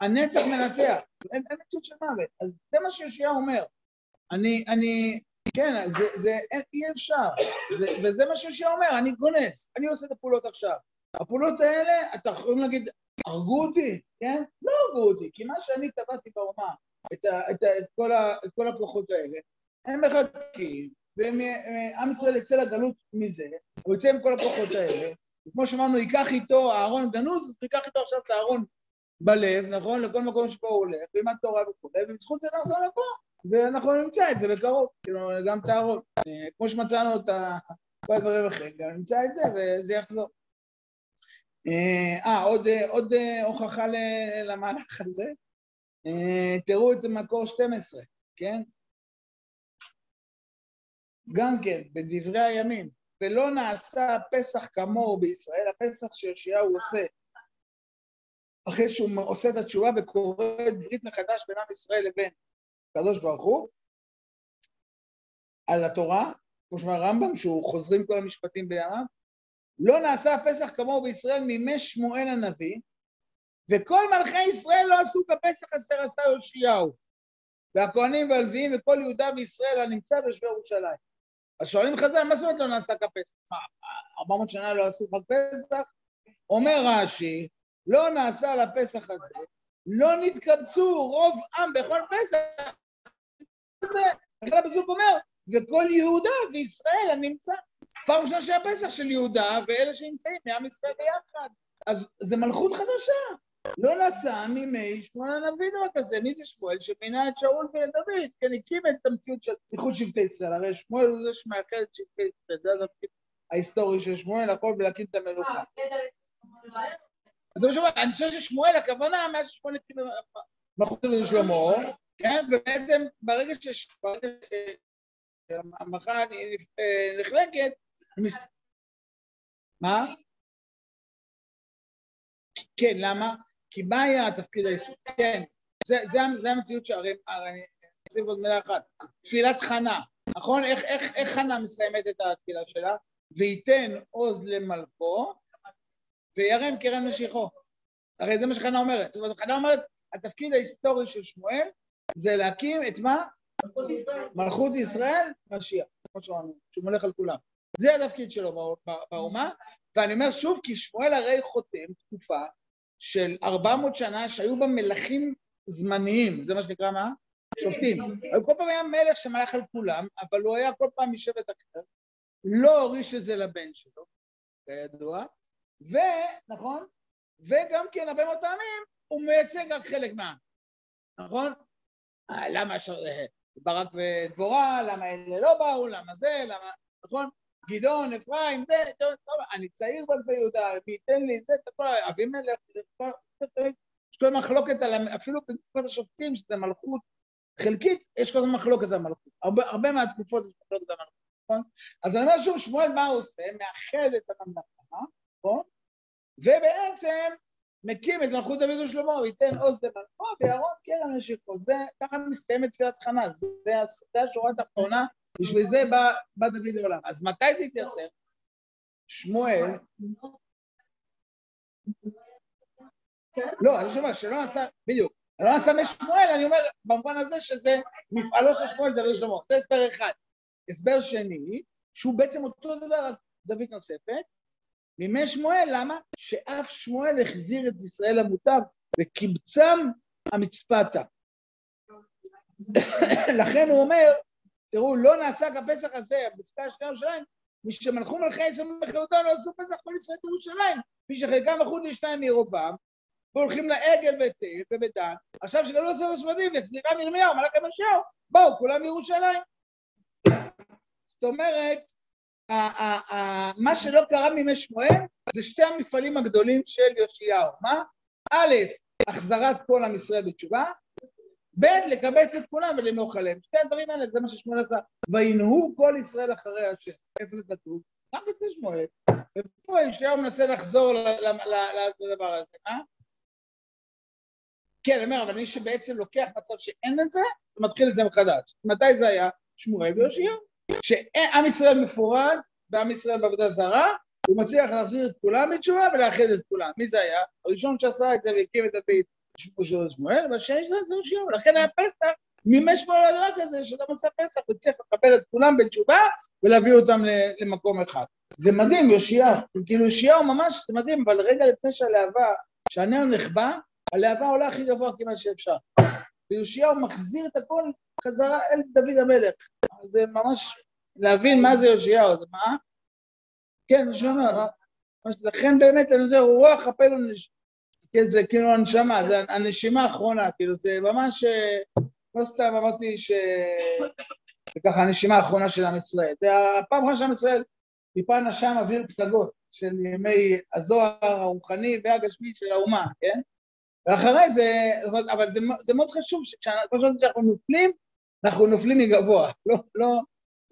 הנצח מנצח, אין מציאות של מוות, אז זה מה שיושיהו אומר. אני, אני, כן, זה, זה, אי אפשר, וזה מה שיושיהו אומר, אני גונס, אני עושה את הפעולות עכשיו. הפעולות האלה, אתה יכולים להגיד, הרגו אותי, כן? לא הרגו אותי, כי מה שאני טבעתי באומה, את, ה, את, ה, את, כל ה, את כל הכוחות האלה, הם מחכים, ועם ישראל יצא לגלות מזה, הוא יצא עם כל הכוחות האלה, וכמו שאמרנו, ייקח איתו אהרון גנוז, אז ייקח איתו עכשיו את האהרון בלב, נכון? לכל מקום שבו הוא הולך, ולמד תורה וכולי, ובזכות זה נחזור לפה, ואנחנו נמצא את זה בקרוב, גם את האהרון, כמו שמצאנו את כל הדברים אחרים, גם נמצא את זה, וזה יחזור. אה, עוד, עוד הוכחה למהלך הזה, תראו את מקור שתים עשרה, כן? גם כן, בדברי הימים, ולא נעשה פסח כמוהו בישראל, הפסח שיושיהו עושה, אחרי שהוא עושה את התשובה וקורא את ברית מחדש בין עם ישראל לבין הקדוש ברוך הוא, על התורה, כמו שאמר הרמב"ם, שהוא חוזרים כל המשפטים בימיו, לא נעשה הפסח כמוהו בישראל מימי שמואל הנביא, וכל מלכי ישראל לא עשו כפסח אשר עשה יושיהו, והכהנים והלוויים וכל יהודה וישראל הנמצא בשבי ירושלים. אז שואלים חז"ל, מה זאת אומרת לא נעשה כפסח? ארבע מאות שנה לא עשו כפסח? אומר רש"י, לא נעשה לפסח הזה, לא נתקבצו רוב עם בכל פסח. וכלל הפסוק אומר, וכל יהודה וישראל הנמצא. פעם שנה של הפסח של יהודה ואלה שנמצאים מעם ישראל ביחד. אז זה מלכות חדשה. לא נעשה מימי שמואל הנביא דבר כזה. מי זה שמואל? שמינה את שאול ואת דוד. כן, הקים את המציאות של איחוד שבטי ישראל. הרי שמואל הוא זה שמאחד את שבטי ישראל. זה הדפקים ההיסטורי של שמואל, הכל ולהקים את המלוכה. אז אני חושב ששמואל, הכוונה, מאז ששמואל נקים מחוץ לשלמה, כן? ובעצם ברגע ששמואל... המחה נחלקת, מה? כן, למה? כי מה היה התפקיד הישראלי? כן, זה המציאות שהרי, אני אוסיף עוד מילה אחת, תפילת חנה, נכון? איך חנה מסיימת את התפילה שלה? וייתן עוז למלכו, וירם קרן נשיכו. הרי זה מה שחנה אומרת. זאת אומרת, חנה אומרת, התפקיד ההיסטורי של שמואל, זה להקים את מה? מלכות ישראל, משיח, שהוא מולך על כולם. זה התפקיד שלו באומה, ואני אומר שוב, כי שמואל הרי חותם תקופה של ארבע מאות שנה שהיו בה מלכים זמניים, זה מה שנקרא מה? שופטים. כל פעם היה מלך שמלך על כולם, אבל הוא היה כל פעם משבט אחר, לא הוריש את זה לבן שלו, כידוע, ונכון? וגם כן, הרבה מאוד פעמים, הוא מייצג רק חלק מה, נכון? למה ש... ברק ודבורה, למה אלה לא באו, למה זה, למה, נכון? גדעון, אפרים, זה, טוב, אני צעיר בלפי יהודה, וייתן לי זה, תקול, אבימלך, יש כל מחלוקת, אפילו בתקופת השופטים, שזה מלכות חלקית, יש כל מחלוקת על מלכות, הרבה מהתקופות יש מחלוקת על מלכות, נכון? אז אני אומר שוב, שמואל מה הוא עושה? מאחד את הממלכה, נכון? ובעצם מקים את מלכות דוד ושלמה, הוא ייתן עוז למלכו, וירון קרן לשיחו, זה ככה מסתיימת תפילת חנה, זה השורה התחתונה, בשביל זה בא דוד לעולם. אז מתי זה התייסר? שמואל... לא, אני חושב שלא נעשה, בדיוק, לא נעשה משמואל, אני אומר במובן הזה שזה מפעלו של שמואל דוד ושלמה, זה הסבר אחד. הסבר שני, שהוא בעצם אותו דבר, זווית נוספת, מימי שמואל, למה? שאף שמואל החזיר את ישראל המוטב, וקיבצם המצפתה. לכן הוא אומר, תראו, לא נעשה כפסח הזה, בפסקה השנייה ירושלים, מי שמלכו מלכי ישראל ומלכיותיהם לא עשו פסח כל ישראל ירושלים, מי שחלקם בחוד לשתיים מירובעם, והולכים לעגל ותל ובדן, עכשיו שגם לא עושה את השבטים, יחזירם ירמיהו, מלאך ישעיהו, בואו, כולם לירושלים. זאת אומרת, מה שלא קרה מימי שמואל, זה שתי המפעלים הגדולים של יאשיהו. מה? א', החזרת כל עם ישראל בתשובה, ב', לקבץ את כולם ולמלוך עליהם. שתי הדברים האלה, זה מה ששמואל עשה. וינהרו כל ישראל אחרי השם. איפה זה כתוב? רק את זה שמואל. ופה יאשיהו מנסה לחזור לדבר הזה. כן, אמר, אבל מי שבעצם לוקח מצב שאין את זה, מתחיל את זה מחדש. מתי זה היה? שמואל ויאשיהו. שעם ישראל מפורד, ועם ישראל בעבודה זרה, הוא מצליח להחזיר את כולם בתשובה ולאחד את כולם. מי זה היה? הראשון שעשה את זה והקים את הבית של שמואל, והשני שזה זה יאשיהו, ולכן היה פסח, מימי שמואל הדבר הזה, שאדם עשה פסח, הוא צריך לקבל את כולם בתשובה, ולהביא אותם למקום אחד. זה מדהים, יאשיהו, כאילו יאשיהו ממש, זה מדהים, אבל רגע לפני שהלהבה, שהנר נחבא, הלהבה עולה הכי גבוה כמעט שאפשר. ויאשיהו מחזיר את הכל חזרה אל דוד המלך. זה ממש להבין מה זה יאשיהו, זה מה? כן, אני שומע, לכן באמת אני יודע, רוח הפלו, זה כאילו הנשמה, זה הנשימה האחרונה, כאילו זה ממש, לא סתם אמרתי ש... זה ככה הנשימה האחרונה של עם ישראל, והפעם אחת של עם ישראל, טיפה נשם אוויר פסגות, של ימי הזוהר הרוחני והגשמי של האומה, כן? ואחרי זה, אבל זה מאוד חשוב, כשאנחנו נופלים, אנחנו נופלים מגבוה,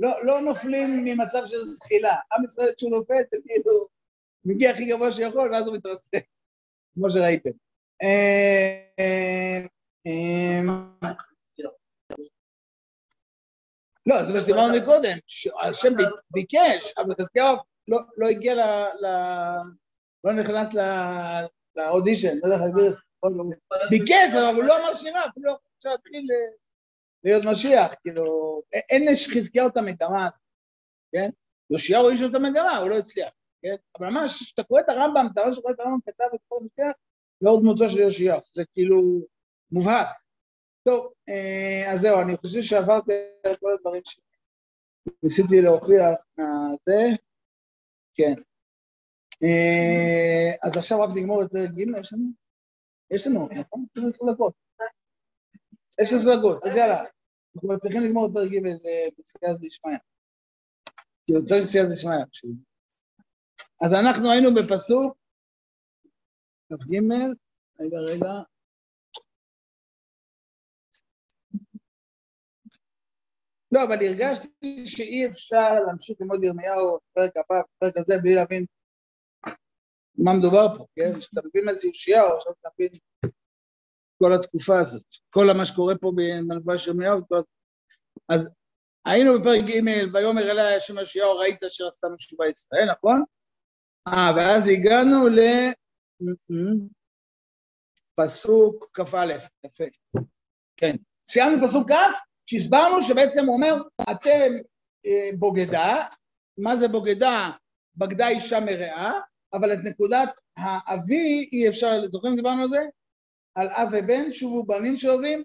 לא נופלים ממצב של זחילה. עם ישראל כשהוא נופל, הוא מגיע הכי גבוה שיכול, ואז הוא מתרסק, כמו שראיתם. לא, זה מה שדיברנו מקודם, השם ביקש, אבל חזקיהו לא הגיע ל... לא נכנס לאודישן, לא יודע איך להגיד את זה. ביקש, אבל הוא לא אמר שירה, הוא לא חושב להתחיל להיות משיח, כאילו, אין לחזקיהו את המגמה, כן? יאשיהו יש לו את המגמה, הוא לא הצליח, כן? אבל ממש, כשאתה קורא את הרמב"ם, אתה רואה שקורא את הרמב"ם כתב את כל משיח, לא דמותו של יאשיהו, זה כאילו מובהק. טוב, אז זהו, אני חושב שעברתי על כל הדברים שניסיתי להוכיח את זה, כן. אז עכשיו רק נגמור את פרק ג' יש לנו? יש לנו, נכון? יש לנו עשרה דקות. יש עשרה דקות, אז יאללה. אנחנו צריכים לגמור את פרק ג' בפסגת ישמעאל. כאילו, צריך פסגת ישמעאל. אז אנחנו היינו בפסוק, כ"ג, רגע, רגע. לא, אבל הרגשתי שאי אפשר להמשיך ללמוד ירמיהו בפרק הבא, בפרק הזה, בלי להבין מה מדובר פה, כן? שאתה מבין מה זה יאשיהו, עכשיו אתה מבין כל התקופה הזאת, כל מה שקורה פה בנבואה של ירמיהו. אז היינו בפרק ג' ויאמר אלי השם יאשיהו ראית אשר עשתה משובע ישראל, נכון? אה, ואז הגענו לפסוק כ"א, יפה. כן, סיימנו פסוק כ', שהסברנו שבעצם הוא אומר, אתם בוגדה, מה זה בוגדה? בגדה אישה מרעה, אבל את נקודת האבי אי אפשר, זוכרים דיברנו על זה? על אב ובן, שובו בנים שאוהבים,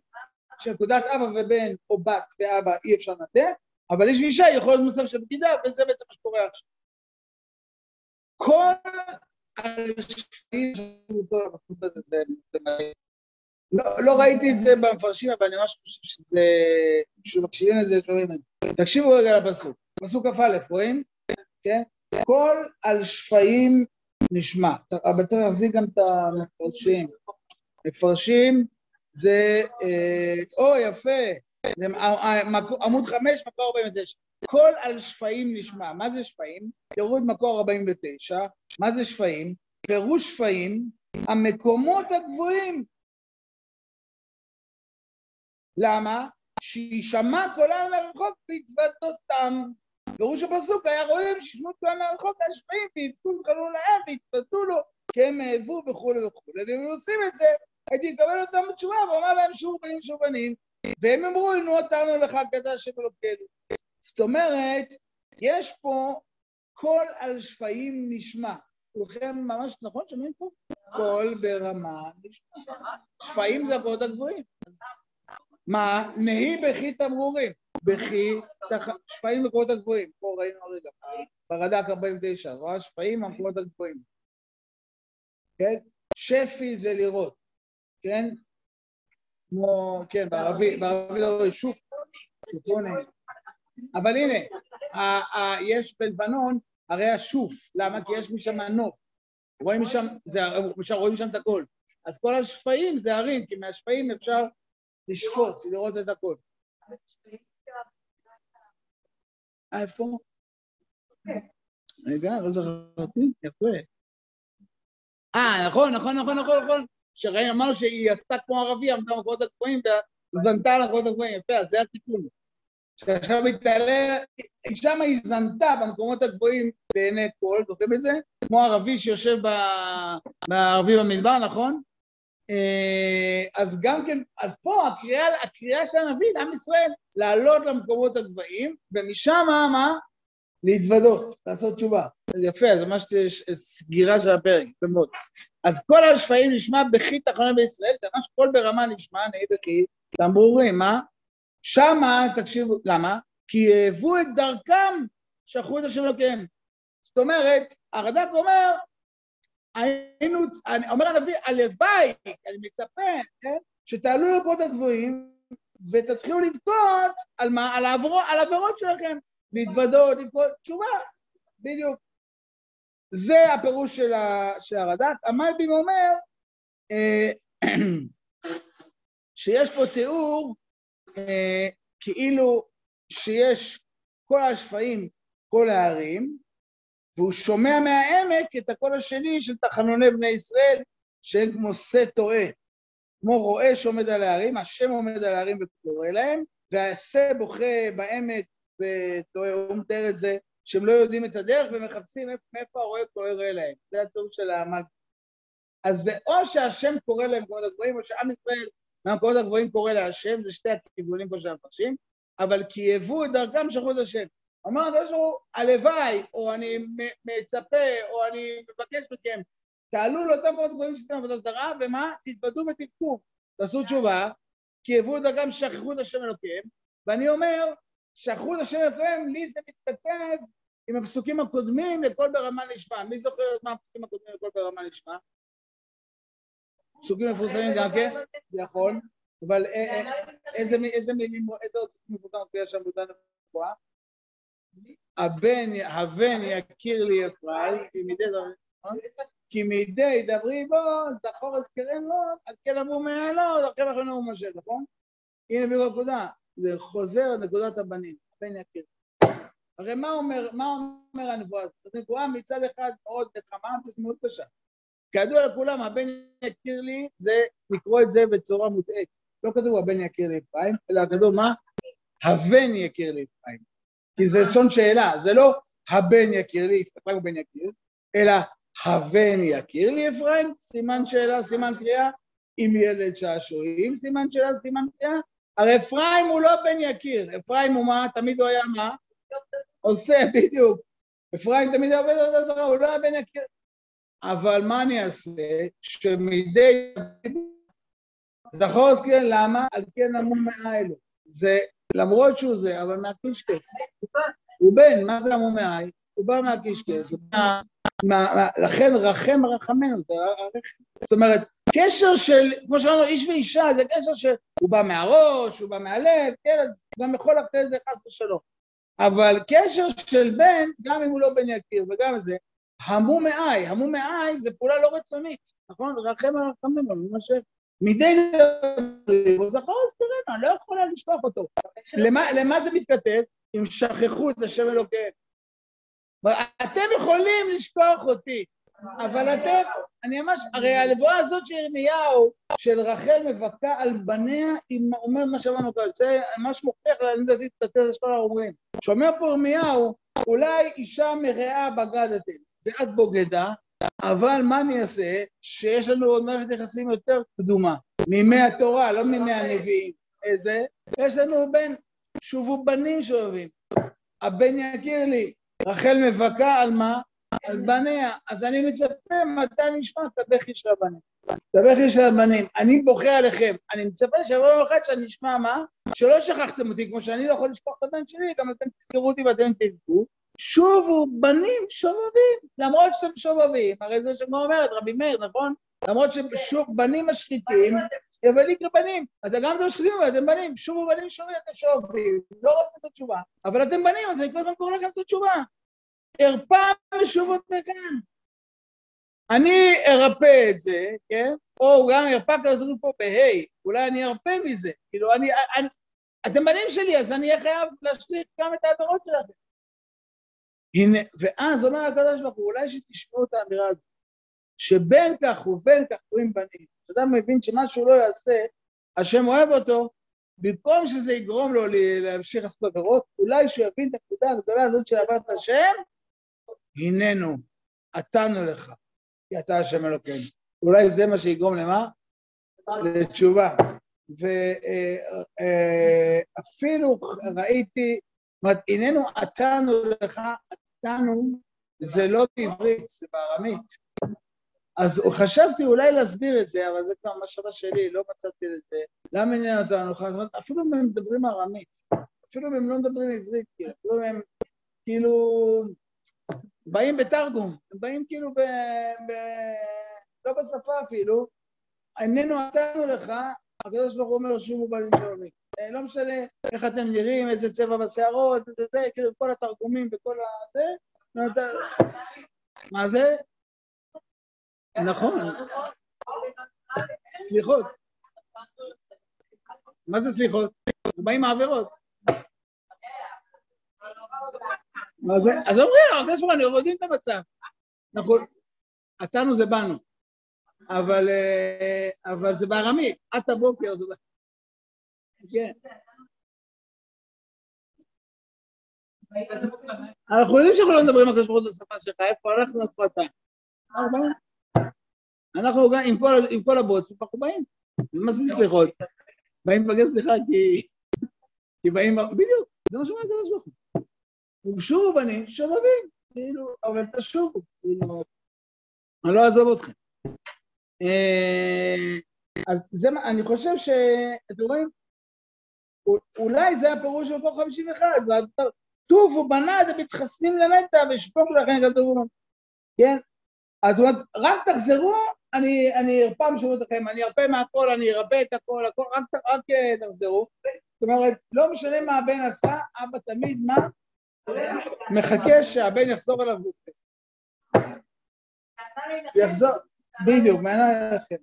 שנקודת אב ובן או בת ואבא אי אפשר לתת, אבל איש ואישה יכול להיות מצב של בגידה, וזה בעצם מה שקורה עכשיו. כל השפעים שלו, לא ראיתי את זה במפרשים, אבל אני ממש חושב שזה, כשמקשיבים את זה, תקשיבו רגע לפסוק, פסוק כ"א, רואים? כן? כל על שפיים נשמע, אבל צריך להחזיק גם את המפרשים, מפרשים זה, או יפה, זה עמוד חמש, מקור ארבעים ותשע, כל על שפיים נשמע, מה זה שפיים? תראו את מקור ארבעים ותשע, מה זה שפיים? פירוש שפיים, המקומות הגבוהים, למה? שישמע קולן מרחוק והתוודותם. פירוש הפסוק היה רואים שישמעו קולן מרחוק על שפיים והתפתו קלו להם והתפתו לו כי הם העבו וכו' וכו'. ואם עושים את זה, הייתי לקבל אותם בתשובה ואומר להם שוב בנים שוב בנים, והם אמרו אינו אותנו לך כדה שבלוקלו. זאת אומרת, יש פה קול על שפיים נשמע. כולכם ממש נכון שומעים פה? קול ברמה נשמע. שפיים זה הקולות הגבוהים. מה? נהי בכי תמרורים, בכי, שפעים מקורות הגבוהים, פה ראינו הרגע, ברד"ק ארבעים ותשע, רואה שפעים המקורות הגבוהים, כן? שפי זה לראות, כן? כמו, כן, בערבי, בערבי לא רואה שוף, שופוני, אבל הנה, יש בלבנון, הרי השוף, למה? כי יש משם הנוף, רואים משם את הכל, אז כל השפעים זה הרים, כי מהשפעים אפשר, לשפוט, לראות את הכל. איפה? רגע, לא זכרתי, יפה. אה, נכון, נכון, נכון, נכון, נכון. שראינו, אמרנו שהיא עשתה כמו ערבי, עמדה מקורות הגבוהים, וזנתה על הקורות הגבוהים, יפה, אז זה התיקון. שעכשיו היא תעלה, שם היא זנתה במקומות הגבוהים, בעיני כל, זוכרים את זה? כמו ערבי שיושב בערבי במדבר, נכון? אז גם כן, אז פה הקריאה, הקריאה של הנביא, עם ישראל, לעלות למקומות הגבוהים, ומשם מה? להתוודות, לעשות תשובה. אז יפה, אז ממש סגירה של הפרק, במות. אז כל השפעים נשמע בכי תחנון בישראל, זה ממש כל ברמה נשמע, נהי בכי, תמרורים, מה? שמה, תקשיבו, למה? כי העבו את דרכם, שכחו את השם אלוקיהם. זאת אומרת, הרד"ק אומר, היינו, אומר הנביא, הלוואי, אני מצפה, כן? שתעלו לקולות הגבוהים ותתחילו לבכות על מה? על העבירות שלכם, להתוודות, לבכות, תשובה, בדיוק. זה הפירוש של הרד"ק. המלבים אומר שיש פה תיאור כאילו שיש כל השפעים, כל הערים, והוא שומע מהעמק את הקול השני של תחנוני בני ישראל, שהם כמו סט רועה, כמו רועה שעומד על הערים, השם עומד על הערים וקורא להם, והסט בוכה בעמק וטועה, הוא מתאר את זה, שהם לא יודעים את הדרך ומחפשים מאיפה הרועה קורא להם, זה התיאור של המלך. אז זה או שהשם קורא להם במקומות הגבוהים, או שעם ישראל במקומות הגבוהים קורא להשם, זה שתי הכיוונים פה שהמפרשים, אבל כי יבואו את דרכם שכחו את השם. אמר הקדוש ברוך הוא, הלוואי, או אני מצפה, או אני מבקש מכם, תעלו לאותם פרות גבוהים שאתם עבודה זרה, ומה? תתוודו ותבכו, תעשו תשובה, כי עברו דרכם שכחו את השם אלוקיהם, ואני אומר, שכחו את השם אלוקיהם, לי זה מתכתב עם הפסוקים הקודמים לכל ברמה נשמע. מי זוכר מה הפסוקים הקודמים לכל ברמה נשמע? פסוקים מפורסמים גם כן? נכון, אבל איזה מילים, איזה עוד מפורסם מופיע שם בזמן נבואה? הבן, הבן יכיר לי אפרים, כי מידי דברי בו, זכור אזכרם לו, עד כן אמרו מעלו, זכר לכם נאום משה, נכון? הנה בנקודה, זה חוזר לנקודת הבנים, הבן יכיר. הרי מה אומר, מה אומר הנבואה? הנבואה מצד אחד עוד נחמה, זה מאוד קשה. כידוע לכולם, הבן יכיר לי, זה לקרוא את זה בצורה מוטעית. לא כתוב הבן יכיר לי אפרים, אלא כתוב מה? הבן יכיר לי אפרים. כי זה לשון שאלה, זה לא הבן יכיר לי, אפרים הוא בן יכיר, אלא הבן יכיר לי אפרים, סימן שאלה, סימן קריאה, עם ילד שעשועים, סימן שאלה, סימן קריאה, הרי אפרים הוא לא בן יכיר, אפרים הוא מה, תמיד הוא היה מה? עושה, בדיוק, אפרים תמיד היה עובד עבודה זרה, הוא לא היה בן יכיר, אבל מה אני אעשה, שמדי זכור אזכרם, למה? על כן אמרו מעלו, זה למרות שהוא זה, אבל מהקישקס. הוא בן, מה זה אמור מהי? הוא בא מהקישקס. לכן רחם רחמנו, זאת אומרת, קשר של, כמו שאמרנו, איש ואישה, זה קשר של, הוא בא מהראש, הוא בא מהלב, כן, אז גם יכול לתת את זה חס ושלום. אבל קשר של בן, גם אם הוא לא בן יקיר וגם זה, המום מאי, המום מאי זה פעולה לא רצונית, נכון? רחם הרחמנו, ממשה, מדי נדברים, הוא זכר הזכרנו, אני לא יכולה לשכוח אותו. למה, למה זה מתכתב? אם שכחו את השם אלוקיהם. אתם יכולים לשכוח אותי, אבל אתם, אני ממש, הרי הלבואה הזאת של ירמיהו, של רחל מבכה על בניה, היא אומרת מה שאמרנו כאן, זה ממש מוכיח להנידתי את התזה שפעלה אומרים, שאומר פה ירמיהו, אולי אישה מראה בגדתם, ואת בוגדה, אבל מה אני אעשה, שיש לנו עוד מערכת יחסים יותר קדומה, מימי התורה, לא מימי הנביאים, איזה, יש לנו בן, שובו בנים שאוהבים, הבן יכיר לי, רחל מבכה על מה? על בניה, אז אני מצפה מתי נשמע את הבכי של הבנים, את הבכי של הבנים, אני בוכה עליכם, אני מצפה שבוע אחד שאני אשמע מה? שלא שכחתם אותי, כמו שאני לא יכול לשכוח את הבן שלי, גם אתם תזכרו אותי ואתם תזכרו, שובו בנים שובבים, למרות שאתם שובבים, הרי זה שמה אומרת רבי מאיר, נכון? למרות שבנים משחיתים, אבל יקרה בנים, אז גם אתם משחיתים, אבל אתם בנים, שובו בנים שובבים, אתם שובבים, לא רוצים את התשובה, אבל אתם בנים, אז אני כבר גם קורא לכם את התשובה. הרפא משובות לכאן. אני ארפא את זה, כן? או גם הרפא כזו פה בהי, אולי אני ארפא מזה. כאילו, אני, אני, אתם בנים שלי, אז אני חייב להשליך גם את העבירות שלכם. הנה, ואז אומר הקדוש ברוך הוא, אולי שתשמעו את האמירה הזאת, שבין כך ובין כך קוראים בנים. אדם מבין שמה שהוא לא יעשה, השם אוהב אותו, במקום שזה יגרום לו להמשיך לעשות עבירות, אולי שהוא יבין את הנקודה הגדולה הזאת של אהבת השם, הננו, עתנו לך, כי אתה השם אלוקינו. אולי זה מה שיגרום למה? לתשובה. ואפילו ראיתי, הננו עתנו לך, עתנו, זה לא בעברית, זה בארמית. אז חשבתי אולי להסביר את זה, אבל זה כבר משהו שלי, לא מצאתי את זה. למה עניין אותנו? אפילו אם הם מדברים ארמית, אפילו אם הם לא מדברים עברית, אפילו אם הם כאילו באים בתרגום, הם באים כאילו ב... ב... לא בשפה אפילו, איננו עתנו לך, הקדוש ברוך הוא אומר שובו בנים שובבים. לא משנה איך אתם נראים, איזה צבע בשערות, איזה זה, כאילו כל התרגומים וכל הזה, מה זה? נכון. סליחות. מה זה סליחות? באים העבירות. מה זה? אז אומרים, זה שמורה, אנחנו יודעים את המצב. נכון. עתנו זה בנו. אבל אבל זה בארמית. עת הבוקר זה... כן. אנחנו יודעים שאנחנו לא מדברים על כשפחות לשפה שלך, איפה אנחנו איפה אתה? ארבעים. אנחנו גם, עם כל, עם כל הבוץ, אנחנו באים. מה זה סליחות? באים לבקש סליחה כי... כי באים... בדיוק, זה מה שאומר הקדוש ברוך הוא. שובו בנים, שובבים, כאילו, אבל תשובו, כאילו... אני לא אעזוב אתכם. אז זה מה, אני חושב ש... אתם רואים? אולי זה הפירוש של פה חמישים ואחת, טוב ובנה, אתם מתחסנים למטה, ושפוק לכם גם טוב ובנה. כן? אז זאת אומרת, רק תחזרו, אני, אני ארפא משובות לכם, אני ארפא מהכל, אני ארפא את הכל, הכל רק, רק תחזרו. זאת אומרת, לא משנה מה הבן עשה, אבא תמיד מה? מחכה שהבן יחזור אליו. יחזור, בדיוק, מענה לכם.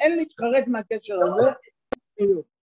אין להתחרט מהקשר הזה. בדיוק.